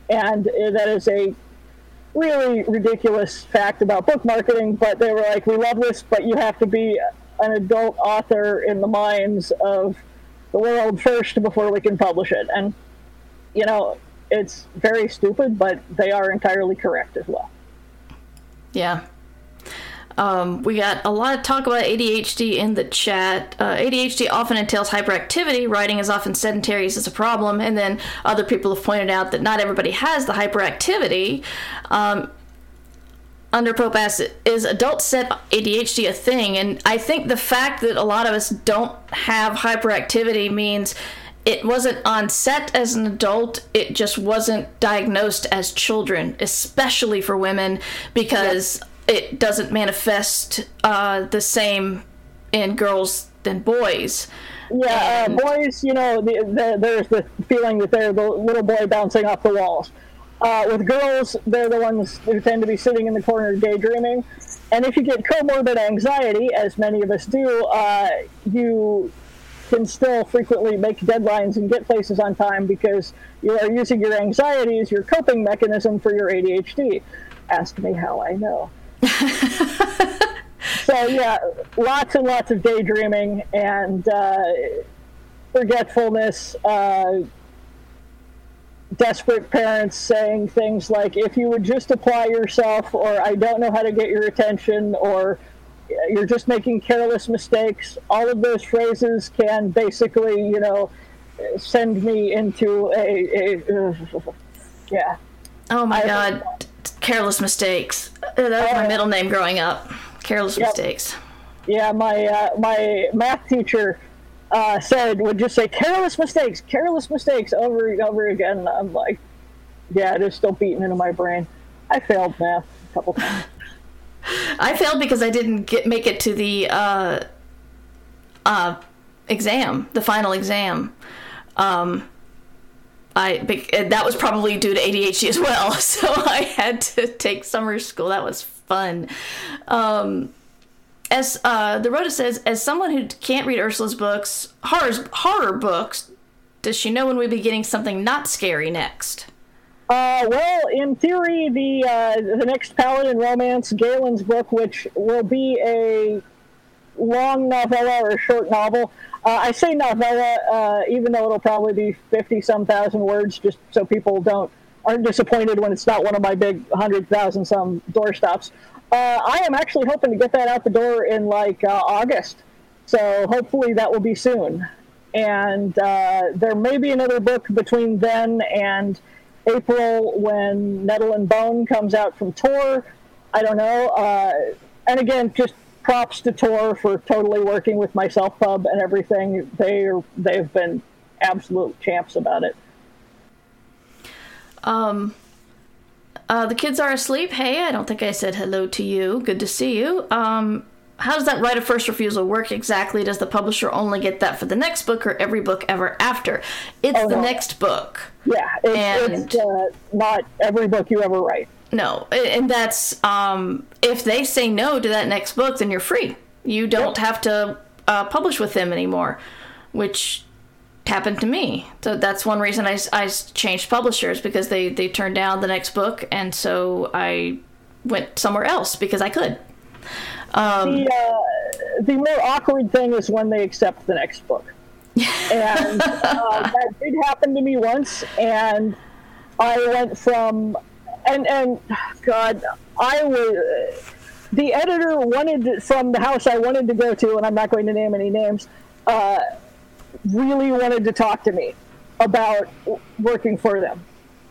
and that is a really ridiculous fact about book marketing. But they were like, "We love this, but you have to be an adult author in the minds of the world first before we can publish it." And you know, it's very stupid, but they are entirely correct as well. Yeah. We got a lot of talk about ADHD in the chat. ADHD often entails hyperactivity. Writing is often sedentary, as it's a problem. And then other people have pointed out that not everybody has the hyperactivity. Underpope asks, is adult set ADHD a thing? And I think the fact that a lot of us don't have hyperactivity means it wasn't on set as an adult, it just wasn't diagnosed as children, especially for women, because it doesn't manifest the same in girls than boys. Yeah, and boys, you know, there's the feeling that they're the little boy bouncing off the walls. With girls, they're the ones who tend to be sitting in the corner daydreaming. And if you get comorbid anxiety, as many of us do, you can still frequently make deadlines and get places on time because you are using your anxiety as your coping mechanism for your ADHD. Ask me how I know. So yeah, lots and lots of daydreaming and forgetfulness, desperate parents saying things like, "If you would just apply yourself," or "I don't know how to get your attention," or "You're just making careless mistakes." All of those phrases can basically, you know, send me into a. Oh my God, careless mistakes. That was my middle name growing up. Careless mistakes. Yeah, my math teacher would just say careless mistakes over and over again. And I'm like, yeah, it is still beaten into my brain. I failed math a couple times. I failed because I didn't make it to the exam, the final exam. That was probably due to ADHD as well, so I had to take summer school. That was fun. As the Rhoda says, as someone who can't read Ursula's books, horror books, does she know when we'll be getting something not scary next? Well, in theory, the next Paladin Romance, Galen's book, which will be a long novella or short novel. I say novella, even though it'll probably be 50-some thousand words, just so people aren't disappointed when it's not one of my big 100,000-some doorstops. I am actually hoping to get that out the door in August, so hopefully that will be soon. And there may be another book between then and April when Nettle and Bone comes out from Tor. I don't know. And again, just props to Tor for totally working with my self-pub and everything. They've been absolute champs about it. The kids are asleep. Hey, I don't think I said hello to you. Good to see you. How does that right of first refusal work exactly? Does the publisher only get that for the next book or every book ever after? Next book. Yeah, it's not every book you ever write. No, and that's if they say no to that next book, then you're free. You don't have to publish with them anymore, which happened to me. So that's one reason I changed publishers, because they turned down the next book, and so I went somewhere else because I could. The more awkward thing is when they accept the next book. And that did happen to me once, and I went from... And God, the editor wanted, from the house I wanted to go to, and I'm not going to name any names, really wanted to talk to me about working for them.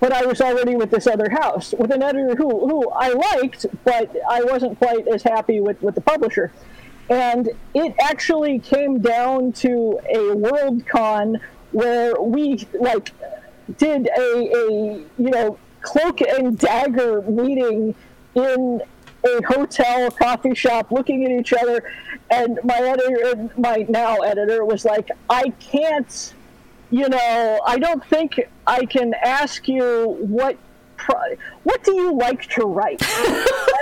But I was already with this other house, with an editor who I liked, but I wasn't quite as happy with the publisher. And it actually came down to a WorldCon where we, did a cloak and dagger meeting in a hotel coffee shop, looking at each other, and my now editor was like, I can't, I don't think I can ask you what do you like to write? And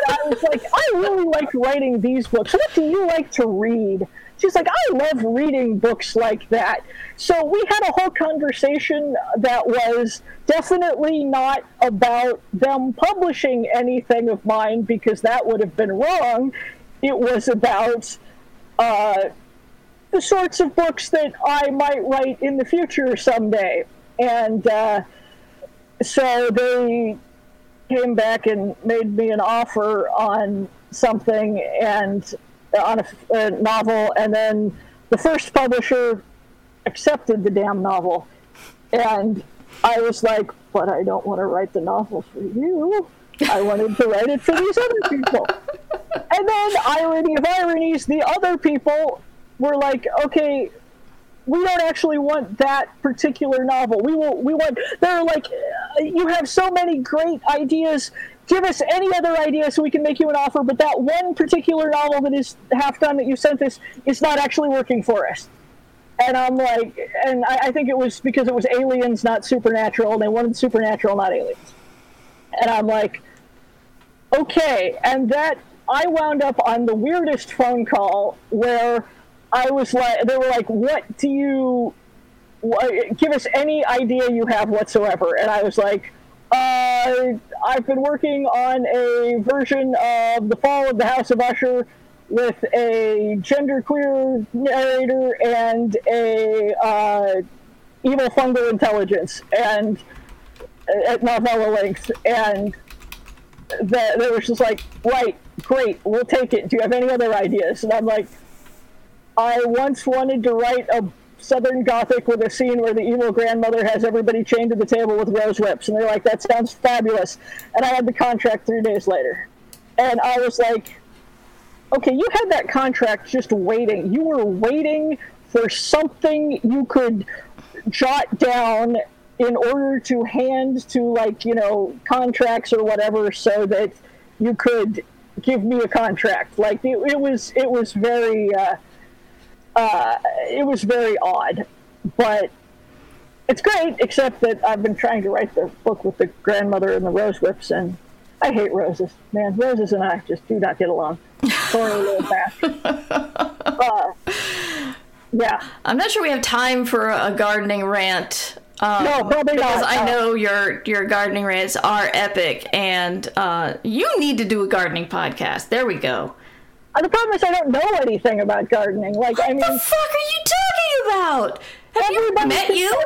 I was like, I really like writing these books. What do you like to read? She's like, I love reading books like that. So we had a whole conversation that was definitely not about them publishing anything of mine, because that would have been wrong. It was about the sorts of books that I might write in the future someday. And so they came back and made me an offer on something, and on a novel, and then the first publisher accepted the damn novel, and I was like, but I don't want to write the novel for you. I wanted to write it for these other people. And then, irony of ironies, the other people were like, okay, we don't actually want that particular novel. They're like, you have so many great ideas. Give us any other idea so we can make you an offer, but that one particular novel that is half done that you sent us is not actually working for us. And I'm like, and I think it was because it was aliens, not supernatural, and they wanted supernatural, not aliens. And I'm like, okay. And that, I wound up on the weirdest phone call where I was like, they were like, what do you, give us any idea you have whatsoever. And I was like, I've been working on a version of The Fall of the House of Usher with a genderqueer narrator and a evil fungal intelligence, and at novella length. And they were just like, right, great, we'll take it. Do you have any other ideas? And I'm like, I once wanted to write a Southern Gothic with a scene where the evil grandmother has everybody chained to the table with rose whips. And they're like, that sounds fabulous. And I had the contract 3 days later. And I was like, okay, you had that contract just waiting. You were waiting for something you could jot down in order to hand to contracts or whatever so that you could give me a contract. Like it was very odd, but it's great. Except that I've been trying to write the book with the grandmother and the rose whips, and I hate roses. Man, roses and I just do not get along. Sorry, little bastard. Yeah, I'm not sure we have time for a gardening rant. No, probably because not. I know your gardening rants are epic, and you need to do a gardening podcast. There we go. The problem is I don't know anything about gardening. Like, what the fuck are you talking about? Have you met you?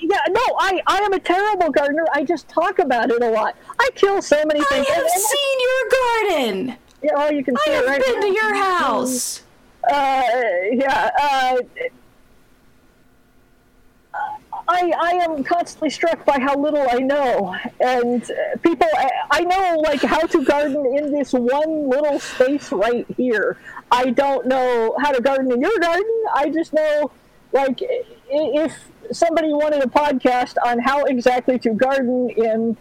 Yeah, no, I am a terrible gardener. I just talk about it a lot. I kill so many things. I have seen your garden. Yeah, all you can see I have right been now. To your house. I am constantly struck by how little I know, and people, I know like how to garden in this one little space right here. I don't know how to garden in your garden. I just know, like, if somebody wanted a podcast on how exactly to garden in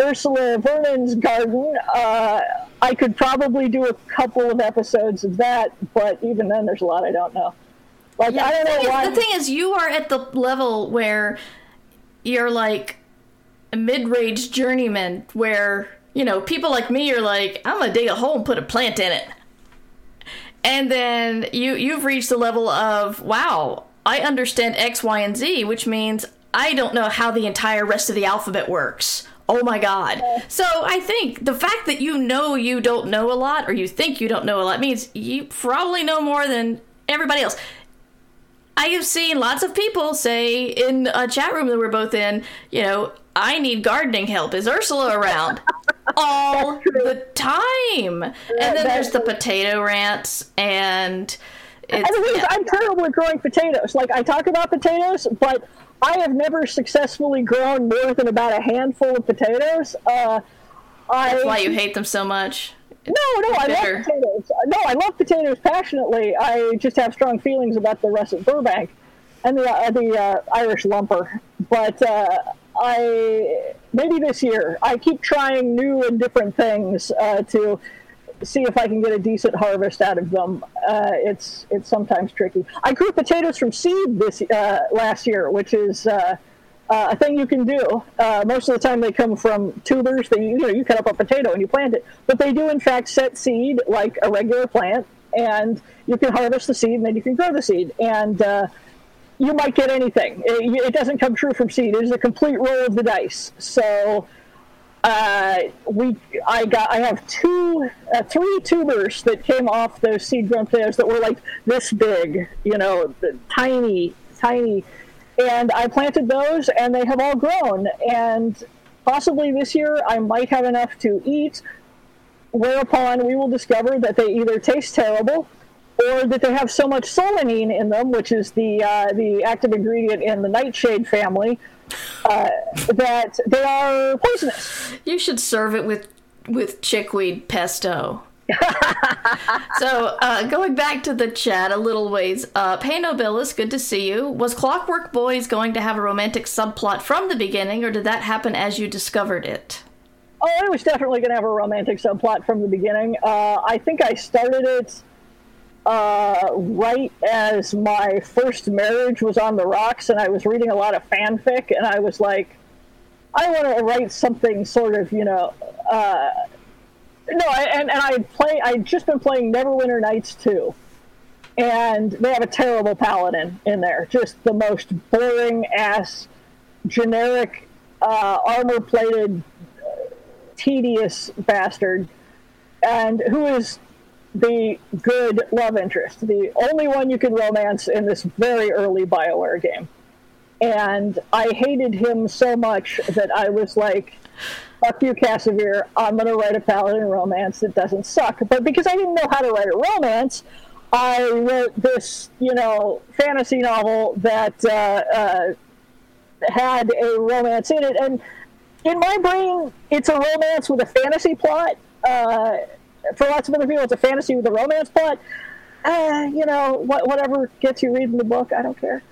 Ursula Vernon's garden, I could probably do a couple of episodes of that, but even then there's a lot I don't know. Like, yeah, I don't know why. The thing is, you are at the level where you're like a mid-range journeyman, where, you know, people like me are like, I'm going to dig a hole and put a plant in it. And then you've reached the level of, wow, I understand X, Y, and Z, which means I don't know how the entire rest of the alphabet works. Oh my God. So I think the fact that you know you don't know a lot, or you think you don't know a lot, means you probably know more than everybody else. I have seen lots of people say in a chat room that we're both in, you know, I need gardening help. Is Ursula around? All the time. Yeah, and then there's the potato rants, and I'm terrible at growing potatoes. Like, I talk about potatoes, but I have never successfully grown more than about a handful of potatoes. That's why you hate them so much. No, I love potatoes. No, I love potatoes passionately. I just have strong feelings about the russet Burbank and the Irish lumper. But maybe this year, I keep trying new and different things to see if I can get a decent harvest out of them. It's sometimes tricky. I grew potatoes from seed this last year, which is a thing you can do. Most of the time they come from tubers. That you cut up a potato and you plant it. But they do, in fact, set seed like a regular plant, and you can harvest the seed, and then you can grow the seed. And you might get anything. It doesn't come true from seed. It is a complete roll of the dice. So I have three tubers that came off those seed-grown potatoes that were like this big, tiny, tiny. And I planted those, and they have all grown. And possibly this year I might have enough to eat, whereupon we will discover that they either taste terrible or that they have so much solanine in them, which is the active ingredient in the nightshade family, that they are poisonous. You should serve it with chickweed pesto. So, going back to the chat a little ways up, hey Nobilis, good to see you. Was Clockwork Boys going to have a romantic subplot from the beginning, or did that happen as you discovered it? Oh, it was definitely going to have a romantic subplot from the beginning. I think I started it right as my first marriage was on the rocks, and I was reading a lot of fanfic, and I was like, I want to write something sort of, I'd just been playing Neverwinter Nights 2, and they have a terrible paladin in there. Just the most boring-ass, generic, armor-plated, tedious bastard, and who is the good love interest, the only one you can romance in this very early BioWare game. And I hated him so much that I was like, fuck you, Cassavir. I'm going to write a paladin romance that doesn't suck. But because I didn't know how to write a romance, I wrote this, fantasy novel that had a romance in it. And in my brain, it's a romance with a fantasy plot. For lots of other people, it's a fantasy with a romance plot. Whatever gets you reading the book, I don't care.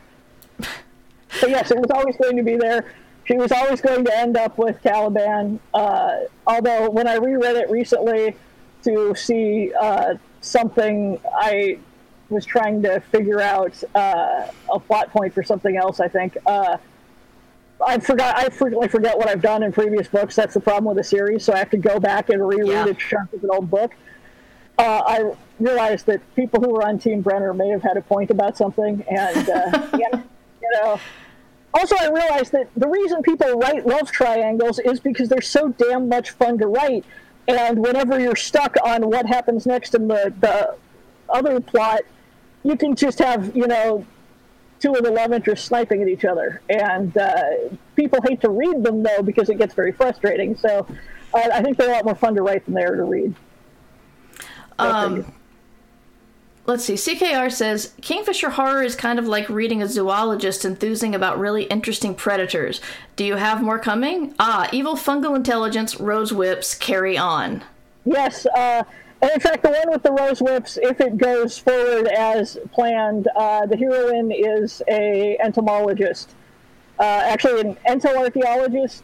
So yes, it was always going to be there. She was always going to end up with Caliban, although when I reread it recently, to see something. I was trying to figure out a plot point for something else, I think. I forget what I've done in previous books. That's the problem with the series, so I have to go back and reread a chunk of an old book. I realized that people who were on Team Brenner may have had a point about something, and Also, I realized that the reason people write love triangles is because they're so damn much fun to write, and whenever you're stuck on what happens next in the other plot, you can just have, two of the love interests sniping at each other. And people hate to read them, though, because it gets very frustrating. So I think they're a lot more fun to write than they are to read. Let's see. CKR says, Kingfisher horror is kind of like reading a zoologist enthusing about really interesting predators. Do you have more coming? Evil fungal intelligence, rose whips, carry on. Yes. And in fact, the one with the rose whips, if it goes forward as planned, the heroine is an entomologist. Actually, an entoarchaeologist,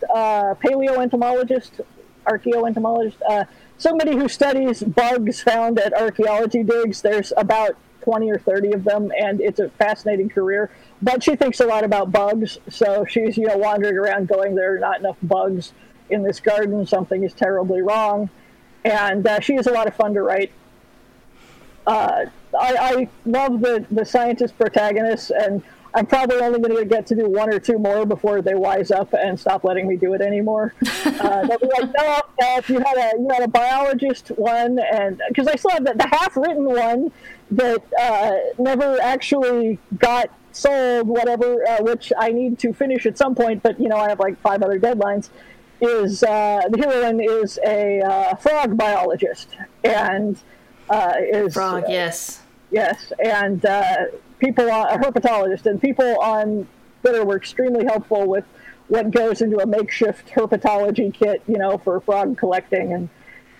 paleoentomologist, archaeoentomologist, somebody who studies bugs found at archaeology digs. There's about 20 or 30 of them, and it's a fascinating career. But she thinks a lot about bugs, so she's wandering around going, there are not enough bugs in this garden, something is terribly wrong. And she is a lot of fun to write. I love the scientist protagonists, and I'm probably only going to get to do one or two more before they wise up and stop letting me do it anymore. They'll be like, no, if you had a biologist one, and because I still have the half-written one that never actually got sold, whatever, which I need to finish at some point, but, I have like 5 other deadlines, is the heroine is a frog biologist. And is... Frog, yes. Yes, and... people, a herpetologist, and people on Twitter were extremely helpful with what goes into a makeshift herpetology kit, for frog collecting,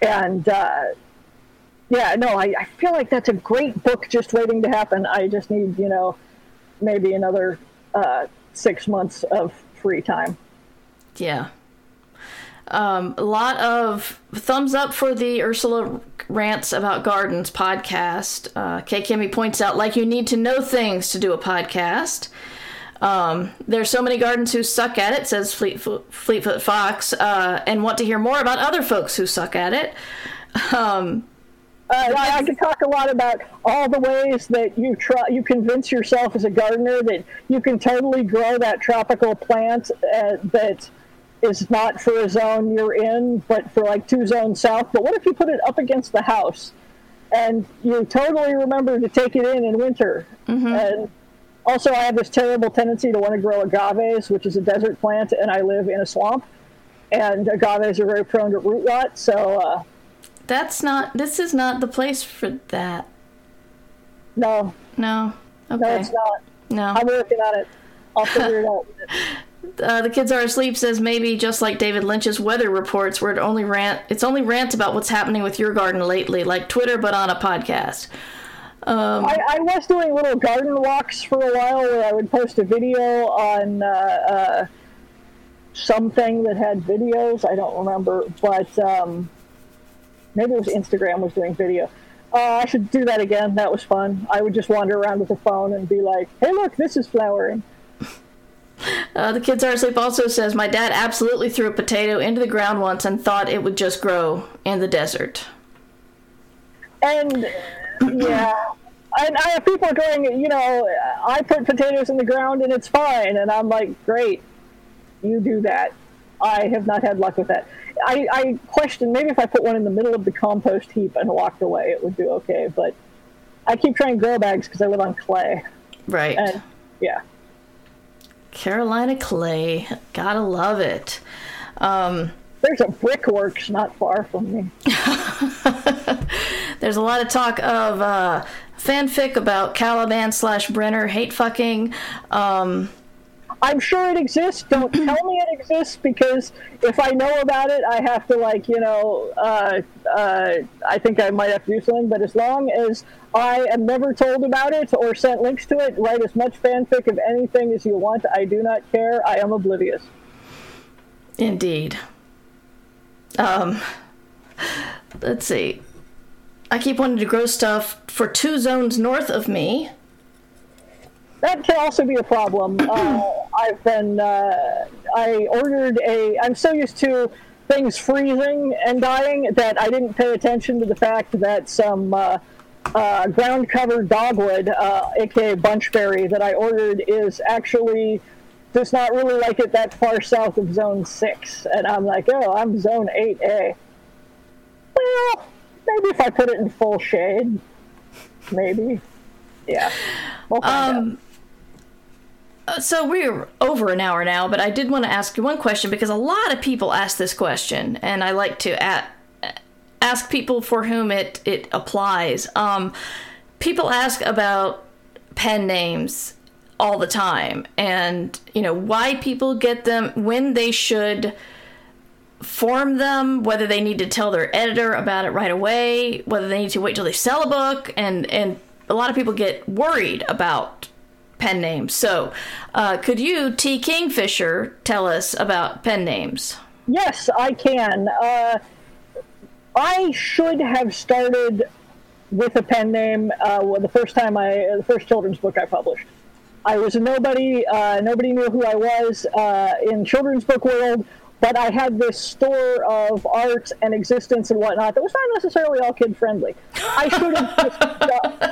I feel like that's a great book just waiting to happen. I just need, maybe another 6 months of free time. Yeah. A lot of thumbs up for the Ursula Rants About Gardens podcast. K. Kimmy points out, you need to know things to do a podcast. There's so many gardens who suck at it, says Fleetfoot Fox, and want to hear more about other folks who suck at it. I could talk a lot about all the ways that you convince yourself as a gardener that you can totally grow that tropical plant that is not for a zone you're in, but for 2 zones south. But what if you put it up against the house and you totally remember to take it in winter? Mm-hmm. And also I have this terrible tendency to want to grow agaves, which is a desert plant, and I live in a swamp, and agaves are very prone to root rot. So this is not the place for that. No. Okay. No, it's not. No. I'm working on it. I'll figure it out. The Kids Are Asleep says maybe just like David Lynch's weather reports, where it's only rants about what's happening with your garden lately, like Twitter, but on a podcast. I was doing little garden walks for a while where I would post a video on something that had videos. I don't remember, but maybe it was Instagram was doing video. I should do that again. That was fun. I would just wander around with a phone and be like, hey, look, this is flowering. The Kids Are Asleep also says, my dad absolutely threw a potato into the ground once and thought it would just grow in the desert. And, and I have people going, I put potatoes in the ground and it's fine. And I'm like, great, you do that. I have not had luck with that. I question, maybe if I put one in the middle of the compost heap and walked away, it would do okay. But I keep trying grow bags because I live on clay. Right. And, yeah. Carolina clay, gotta love it. There's a brickworks not far from me. There's a lot of talk of fanfic about Caliban / Brenner hate fucking. I'm sure it exists. Don't tell me it exists, because if I know about it, I have to I think I might have to do something. But as long as I am never told about it or sent links to it, write as much fanfic of anything as you want. I do not care. I am oblivious. Indeed. Let's see. I keep wanting to grow stuff for 2 zones north of me. That can also be a problem. I've been, I ordered a, I'm so used to things freezing and dying that I didn't pay attention to the fact that some ground cover dogwood, aka bunchberry, that I ordered is actually does not really like it that far south of zone 6. And I'm like, oh, I'm zone 8A. Well, maybe if I put it in full shade. Maybe. Yeah. We'll find out. So we're over an hour now, but I did want to ask you one question because a lot of people ask this question, and I like to ask people for whom it applies. People ask about pen names all the time, and you know why people get them, when they should form them, whether they need to tell their editor about it right away, whether they need to wait till they sell a book, and a lot of people get worried about pen names. So, could you, T Kingfisher, tell us about pen names? Yes, I can. I should have started with a pen name the first children's book I published. I was a nobody. Nobody knew who I was in children's book world, but I had this store of art and existence and whatnot that was not necessarily all kid friendly. I should have just.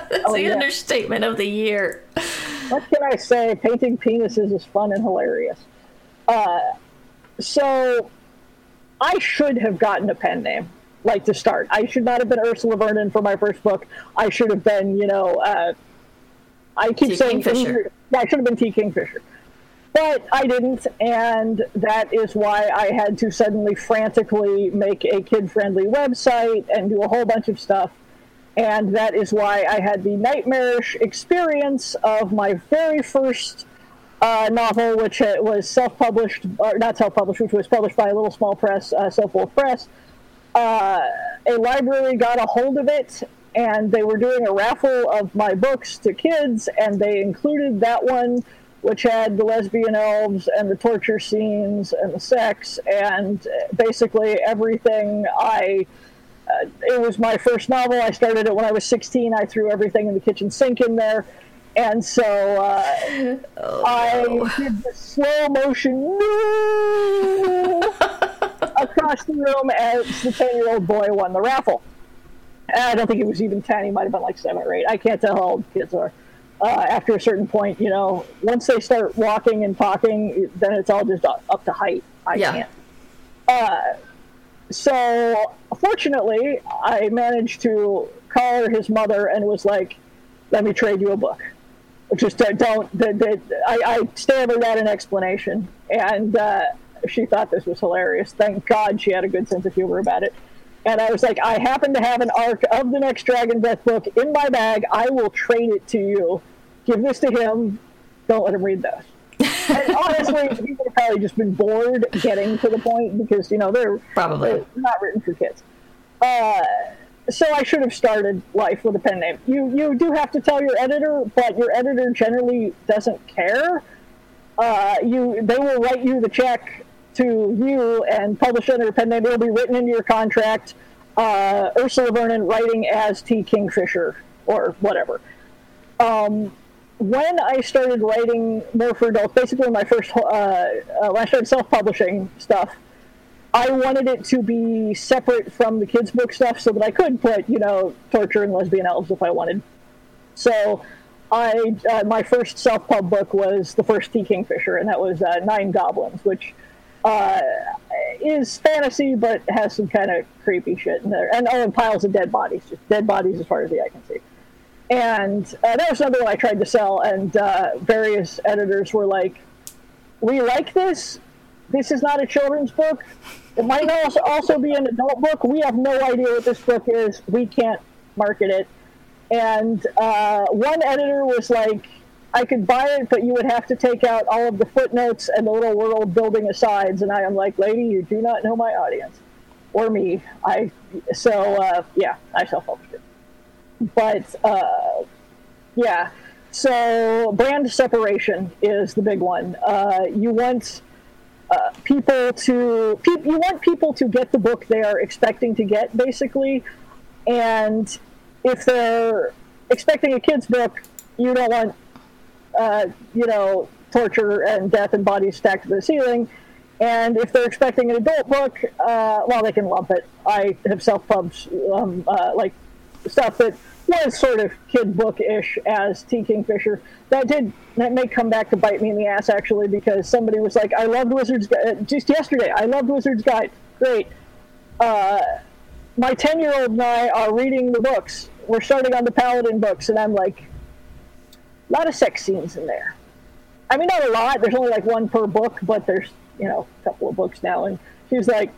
That's the understatement of the year. What can I say? Painting penises is fun and hilarious. So I should have gotten a pen name, like, to start. I should not have been Ursula Vernon for my first book. I should have been, I keep saying Kingfisher. I should have been T Kingfisher. But I didn't, and that is why I had to suddenly frantically make a kid-friendly website and do a whole bunch of stuff. And that is why I had the nightmarish experience of my very first novel, which was self-published, or not self-published, which was published by a little small press, Self-Wolf Press. A library got a hold of it, and they were doing a raffle of my books to kids, and they included that one, which had the lesbian elves and the torture scenes and the sex and basically everything I... it was my first novel. I started it when I was 16. I threw everything in the kitchen sink in there. And so I did the slow motion across the room as the 10-year-old boy won the raffle. I don't think he was even 10. He might have been like 7 or 8. I can't tell how old kids are. After a certain point, once they start walking and talking, then it's all just up to height. I can't. So, fortunately, I managed to call his mother and was like, let me trade you a book. Just I stammered out an explanation. And she thought this was hilarious. Thank God she had a good sense of humor about it. And I was like, I happen to have an arc of the next Dragon Breath book in my bag. I will trade it to you. Give this to him. Don't let him read those. And honestly, people have probably just been bored getting to the point because, they're not written for kids. So I should have started life with a pen name. You do have to tell your editor, but your editor generally doesn't care. They will write you the check to you and publish it under a pen name. It'll be written into your contract. Ursula Vernon writing as T Kingfisher or whatever. When I started writing more for adults, basically my first, when I started self-publishing stuff, I wanted it to be separate from the kids' book stuff so that I could put, torture and lesbian elves if I wanted. So I, my first self-pub book was the first T Kingfisher, and that was 9 Goblins, which is fantasy but has some kind of creepy shit in there. And piles of dead bodies, just dead bodies as far as the eye can see. And that was another one I tried to sell, and various editors were like, we like this. This is not a children's book. It might also be an adult book. We have no idea what this book is. We can't market it. And one editor was like, I could buy it, but you would have to take out all of the footnotes and the little world-building asides. And I am like, lady, you do not know my audience. Or me. I self-published it. But, so brand separation is the big one. You want people to get the book they are expecting to get, basically, and if they're expecting a kid's book, you don't want, torture and death and bodies stacked to the ceiling. And if they're expecting an adult book, well, they can lump it. I have self-published stuff that was sort of kid book-ish as T Kingfisher. That may come back to bite me in the ass, actually, because somebody was like, I loved Wizard's Guide. Just yesterday, I loved Wizard's Guide. Great. My 10-year-old and I are reading the books. We're starting on the Paladin books, and I'm like, a lot of sex scenes in there. I mean, not a lot. There's only like one per book, but there's, a couple of books now. And she's like,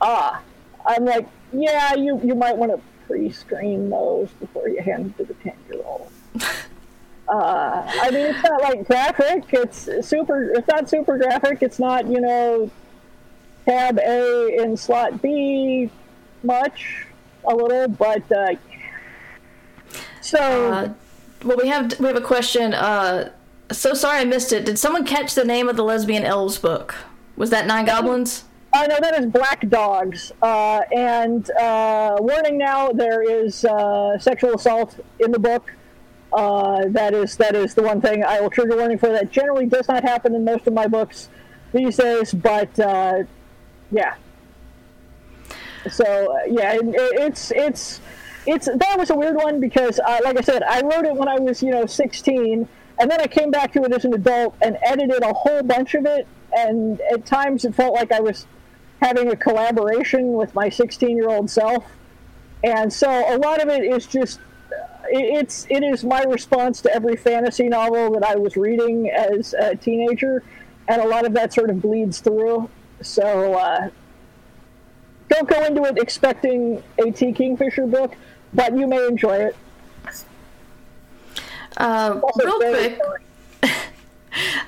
ah. I'm like, yeah, you might want to pre-screen those before you hand them to the 10-year-old. I mean, it's not like graphic. It's not super graphic. It's not, tab A in slot B much, a little, but well, we have a question. So sorry I missed it. Did someone catch the name of the lesbian elves book? Was that Nine Goblins? No, that is Black Dogs. And warning now, there is sexual assault in the book. That is the one thing I will trigger warning for. That generally does not happen in most of my books these days, but yeah. So it's that was a weird one because, like I said, I wrote it when I was 16. And then I came back to it as an adult and edited a whole bunch of it. And at times it felt like I was having a collaboration with my 16-year-old self. And so a lot of it is just, it is my response to every fantasy novel that I was reading as a teenager. And a lot of that sort of bleeds through. So don't go into it expecting a T Kingfisher book, but you may enjoy it. Real quick,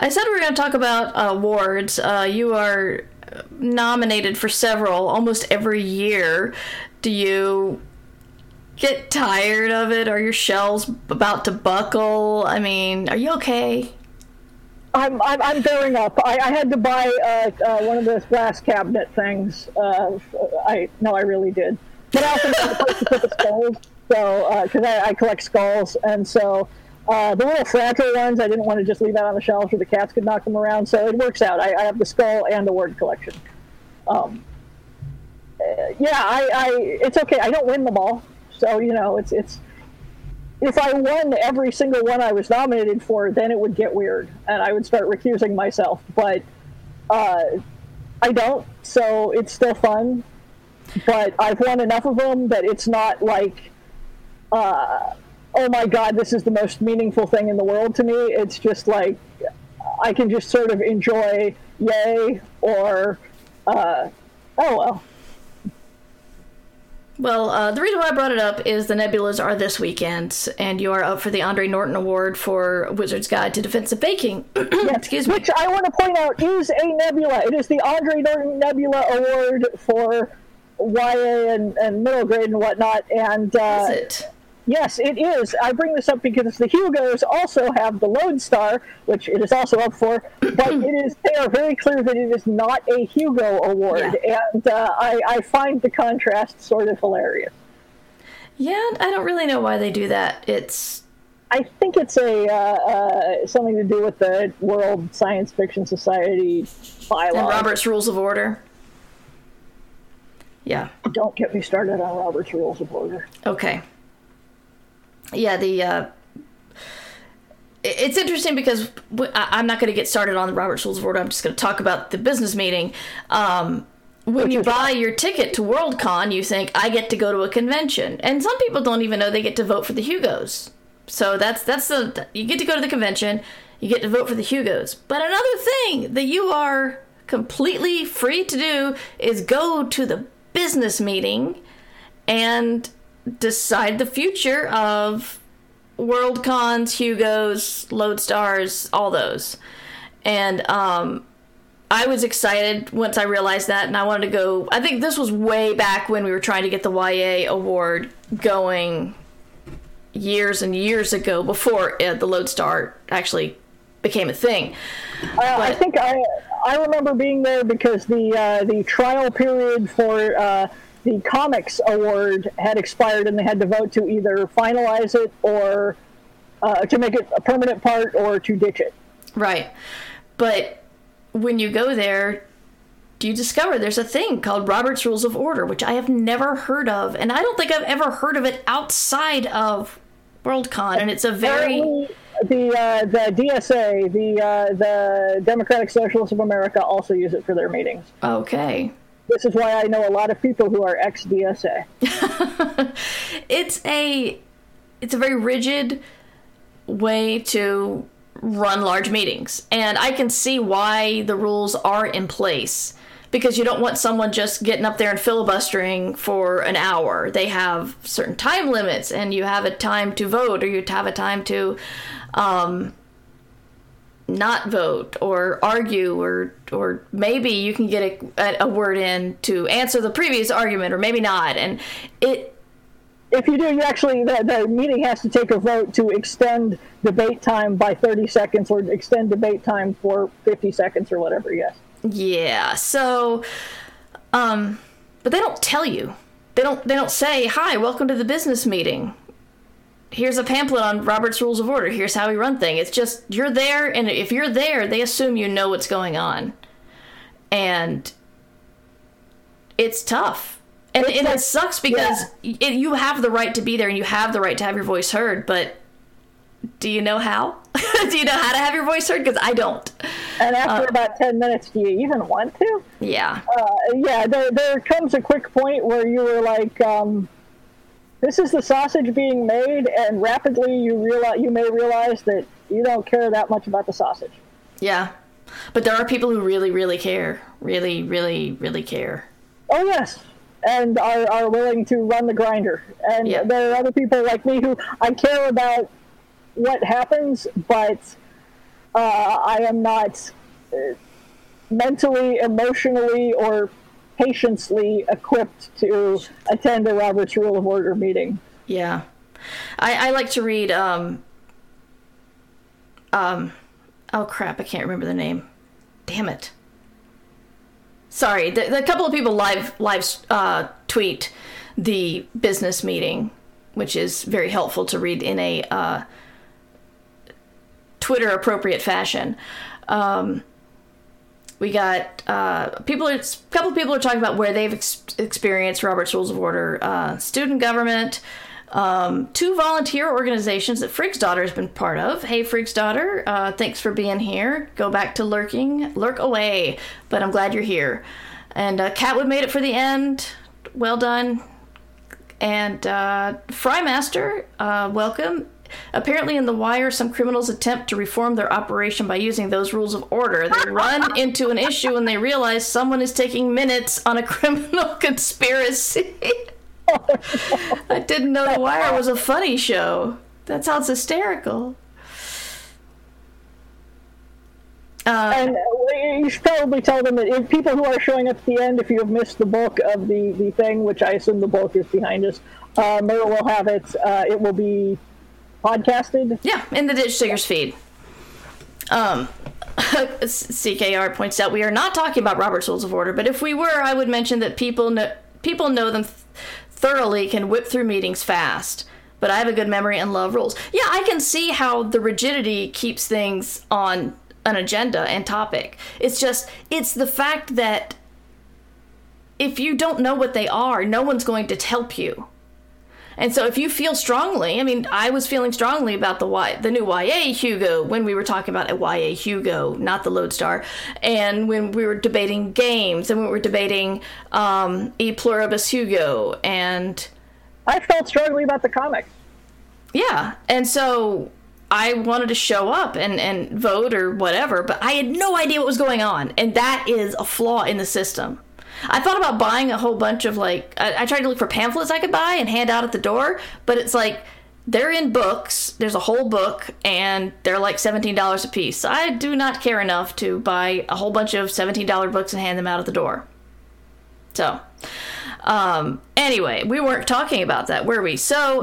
I said we were going to talk about awards. You are nominated for several almost every year. Do you get tired of it? Are your shells about to buckle? I mean, are you okay? I'm bearing up. I had to buy one of those glass cabinet things. I really did. But I also got a place to put the skulls, so because I collect skulls, and so. The little fragile ones, I didn't want to just leave out on the shelves where the cats could knock them around, so it works out. I have the skull and the word collection. It's okay. I don't win them all, so it's. If I won every single one I was nominated for, then it would get weird, and I would start recusing myself. But I don't, so it's still fun. But I've won enough of them that it's not like. Oh my God, this is the most meaningful thing in the world to me. It's just like, I can just sort of enjoy, yay, or, oh well. Well, the reason why I brought it up is the Nebulas are this weekend, and you are up for the Andre Norton Award for Wizard's Guide to Defensive Baking. Yes, excuse me. Which I want to point out is a nebula. It is the Andre Norton Nebula Award for YA and middle grade and whatnot. And, is it? Yes, it is. I bring this up because the Hugos also have the Lodestar, which it is also up for, but they are very clear that it is not a Hugo award, yeah. And I find the contrast sort of hilarious. Yeah, I don't really know why they do that. I think it's a something to do with the World Science Fiction Society bylaw. And Robert's Rules of Order. Yeah. Don't get me started on Robert's Rules of Order. Okay. Yeah, it's interesting because I'm not going to get started on the Robert's Rules of Order. I'm just going to talk about the business meeting. When you buy your ticket to WorldCon, you think, I get to go to a convention. And some people don't even know they get to vote for the Hugos. So that's you get to go to the convention, you get to vote for the Hugos. But another thing that you are completely free to do is go to the business meeting and decide the future of WorldCons, Hugos, Lodestars, all those. And I was excited once I realized that, and I wanted to go. I think this was way back when we were trying to get the YA award going years and years ago before the Lodestar actually became a thing. I think I remember being there because the trial period for the comics award had expired and they had to vote to either finalize it or to make it a permanent part or to ditch it. Right. But when you go there, do you discover there's a thing called Robert's Rules of Order, which I have never heard of. And I don't think I've ever heard of it outside of WorldCon. And it's a very... The DSA, the Democratic Socialists of America, also use it for their meetings. Okay. This is why I know a lot of people who are ex-DSA. It's a very rigid way to run large meetings. And I can see why the rules are in place, because you don't want someone just getting up there and filibustering for an hour. They have certain time limits, and you have a time to vote, or you have a time to not vote or argue, or maybe you can get a word in to answer the previous argument, or maybe not. And if you do, you actually, the meeting has to take a vote to extend debate time by 30 seconds or extend debate time for 50 seconds or whatever, yes. Yeah, so, but they don't tell you. They don't say, hi, welcome to the business meeting. Here's a pamphlet on Robert's Rules of Order. Here's how we run things. It's just, you're there, and if you're there, they assume you know what's going on. And it's tough. And it sucks because you have the right to be there and you have the right to have your voice heard, but do you know how? Do you know how to have your voice heard? Because I don't. And after about 10 minutes, do you even want to? Yeah. There comes a quick point where you were like, this is the sausage being made, and rapidly you may realize that you don't care that much about the sausage. Yeah. But there are people who really, really care. Really, really, really care. Oh, yes. And are willing to run the grinder. And there are other people like me who I care about what happens, but I am not mentally, emotionally, or patiently equipped to attend a Robert's Rule of Order meeting. Yeah. I like to read, oh crap, I can't remember the name. Damn it. Sorry, the couple of people live tweet the business meeting, which is very helpful to read in a Twitter-appropriate fashion. We got a couple of people are talking about where they've experienced Robert's Rules of Order, student government, two volunteer organizations that Frig's daughter has been part of. Hey, Frig's daughter, thanks for being here. Go back to lurking. Lurk away. But I'm glad you're here. And Catwood made it for the end. Well done. And Frymaster, welcome. Apparently in The Wire, some criminals attempt to reform their operation by using those rules of order. They run into an issue when they realize someone is taking minutes on a criminal conspiracy. I didn't know The Wire was a funny show. That sounds hysterical. And you should probably tell them that if people who are showing up at the end, if you have missed the bulk of the thing, which I assume the bulk is behind us, Mur will have it. It will be podcasted. Yeah, in the Ditch Diggers feed. CKR points out we are not talking about Robert's Rules of Order, but if we were, I would mention that people know them thoroughly, can whip through meetings fast, but I have a good memory and love rules. Yeah, I can see how the rigidity keeps things on an agenda and topic. It's just, it's the fact that if you don't know what they are, no one's going to help you. And so if you feel strongly, I mean, I was feeling strongly about the new YA Hugo when we were talking about a YA Hugo, not the Lodestar, and when we were debating games, and when we were debating E Pluribus Hugo, and... I felt strongly about the comics. Yeah, and so I wanted to show up and vote or whatever, but I had no idea what was going on, and that is a flaw in the system. I thought about buying a whole bunch of, like, I tried to look for pamphlets I could buy and hand out at the door, but it's like, they're in books, there's a whole book, and they're like $17 a piece. So I do not care enough to buy a whole bunch of $17 books and hand them out at the door. So, anyway, we weren't talking about that, were we? So,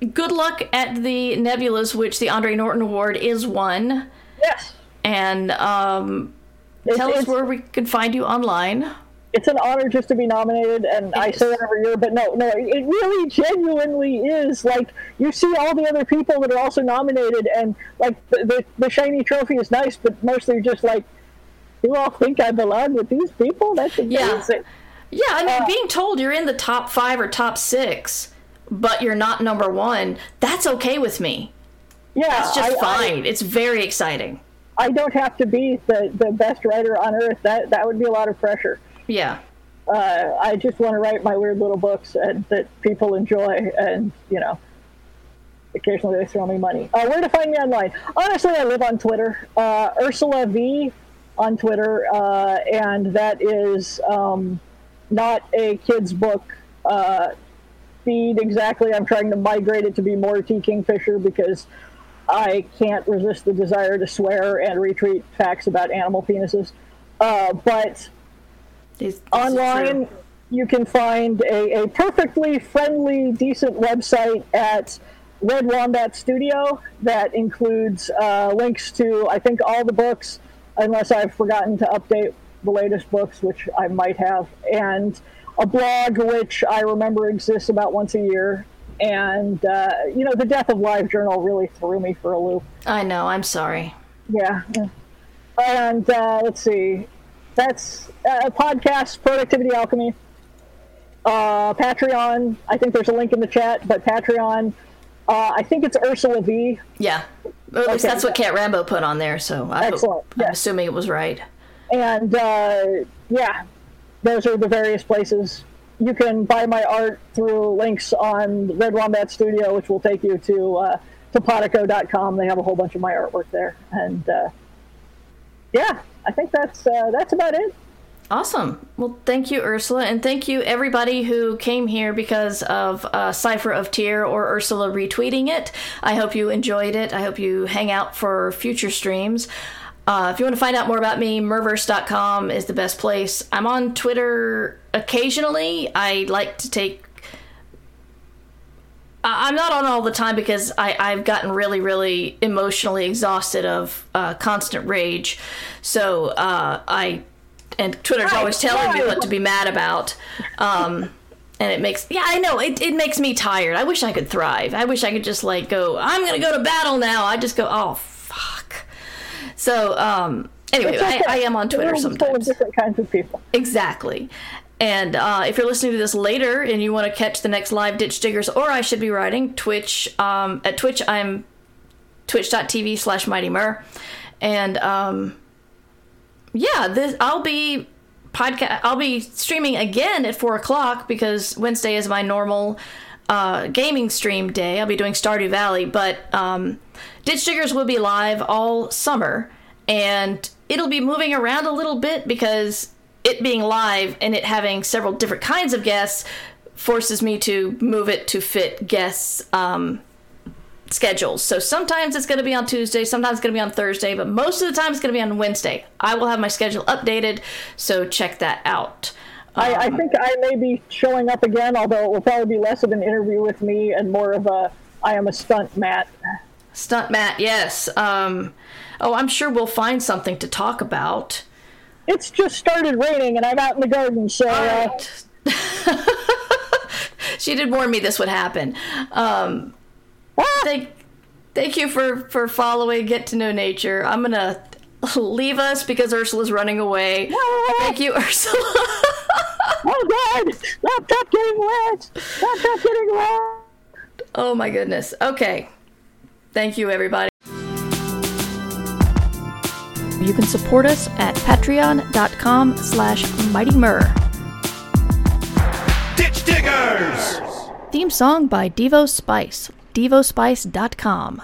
good luck at the Nebulas, which the Andre Norton Award is won. Yes. And, tell us where we can find you online. It's an honor just to be nominated, and I say that every year, but no, it really genuinely is. Like, you see all the other people that are also nominated, and, like, the shiny trophy is nice, but mostly just like, you all think I belong with these people? That's amazing. Yeah, I mean, being told you're in the top 5 or top 6, but you're not number 1, that's okay with me. Yeah. That's just fine. It's very exciting. I don't have to be the best writer on earth. That would be a lot of pressure. Yeah. I just want to write my weird little books and that people enjoy, and, you know, occasionally they throw me money. Where to find me online? Honestly, I live on Twitter. Ursula V on Twitter, and that is... not a kid's book feed exactly. I'm trying to migrate it to be more T Kingfisher because I can't resist the desire to swear and retweet facts about animal penises. But this online, you can find a perfectly friendly, decent website at Red Wombat Studio that includes links to, I think, all the books, unless I've forgotten to update the latest books, which I might have, and a blog which I remember exists about once a year. And you know, the death of Live Journal really threw me for a loop. I know, I'm sorry. Yeah. And let's see, that's a podcast, Productivity Alchemy, Patreon. I think there's a link in the chat, but Patreon, I think it's Ursula V. Yeah, or at least that's what Cat Rambo put on there, so I'm assuming it was right. And, yeah, those are the various places. You can buy my art through links on Red Wombat Studio, which will take you to Podico.com. They have a whole bunch of my artwork there. And, yeah, I think that's about it. Awesome. Well, thank you, Ursula, and thank you, everybody who came here because of Cypher of Tyr or Ursula retweeting it. I hope you enjoyed it. I hope you hang out for future streams. If you want to find out more about me, Murverse.com is the best place. I'm on Twitter occasionally. I like to take... I'm not on all the time because I've gotten really, really emotionally exhausted of constant rage. So and Twitter's always telling me what to be mad about. And it makes... Yeah, I know. It makes me tired. I wish I could thrive. I wish I could just, like, go, I'm going to go to battle now. I just go, oh, fuck. So, anyway, okay. I am on Twitter sometimes. Different kinds of people. Exactly. And if you're listening to this later and you want to catch the next live Ditch Diggers or I Should Be Writing, Twitch, at Twitch, I'm twitch.tv/MightyMur. And, yeah, I'll be streaming again at 4:00 because Wednesday is my normal gaming stream day. I'll be doing Stardew Valley, but Ditch Diggers will be live all summer, and it'll be moving around a little bit because it being live and it having several different kinds of guests forces me to move it to fit guests' schedules. So sometimes it's going to be on Tuesday, sometimes it's going to be on Thursday, but most of the time it's going to be on Wednesday. I will have my schedule updated, so check that out. I think I may be showing up again, although it will probably be less of an interview with me and more of a, I am a stunt Matt. Stunt Matt, yes. I'm sure we'll find something to talk about. It's just started raining and I'm out in the garden, so... Right. She did warn me this would happen. Thank you for following Get to Know Nature. I'm going to leave us because Ursula's running away. Thank you, Ursula. Oh, God! Laptop getting wet! Oh, my goodness. Okay. Thank you, everybody. You can support us at patreon.com/MightyMur. Ditch Diggers! Theme song by Devo Spice. DevoSpice.com.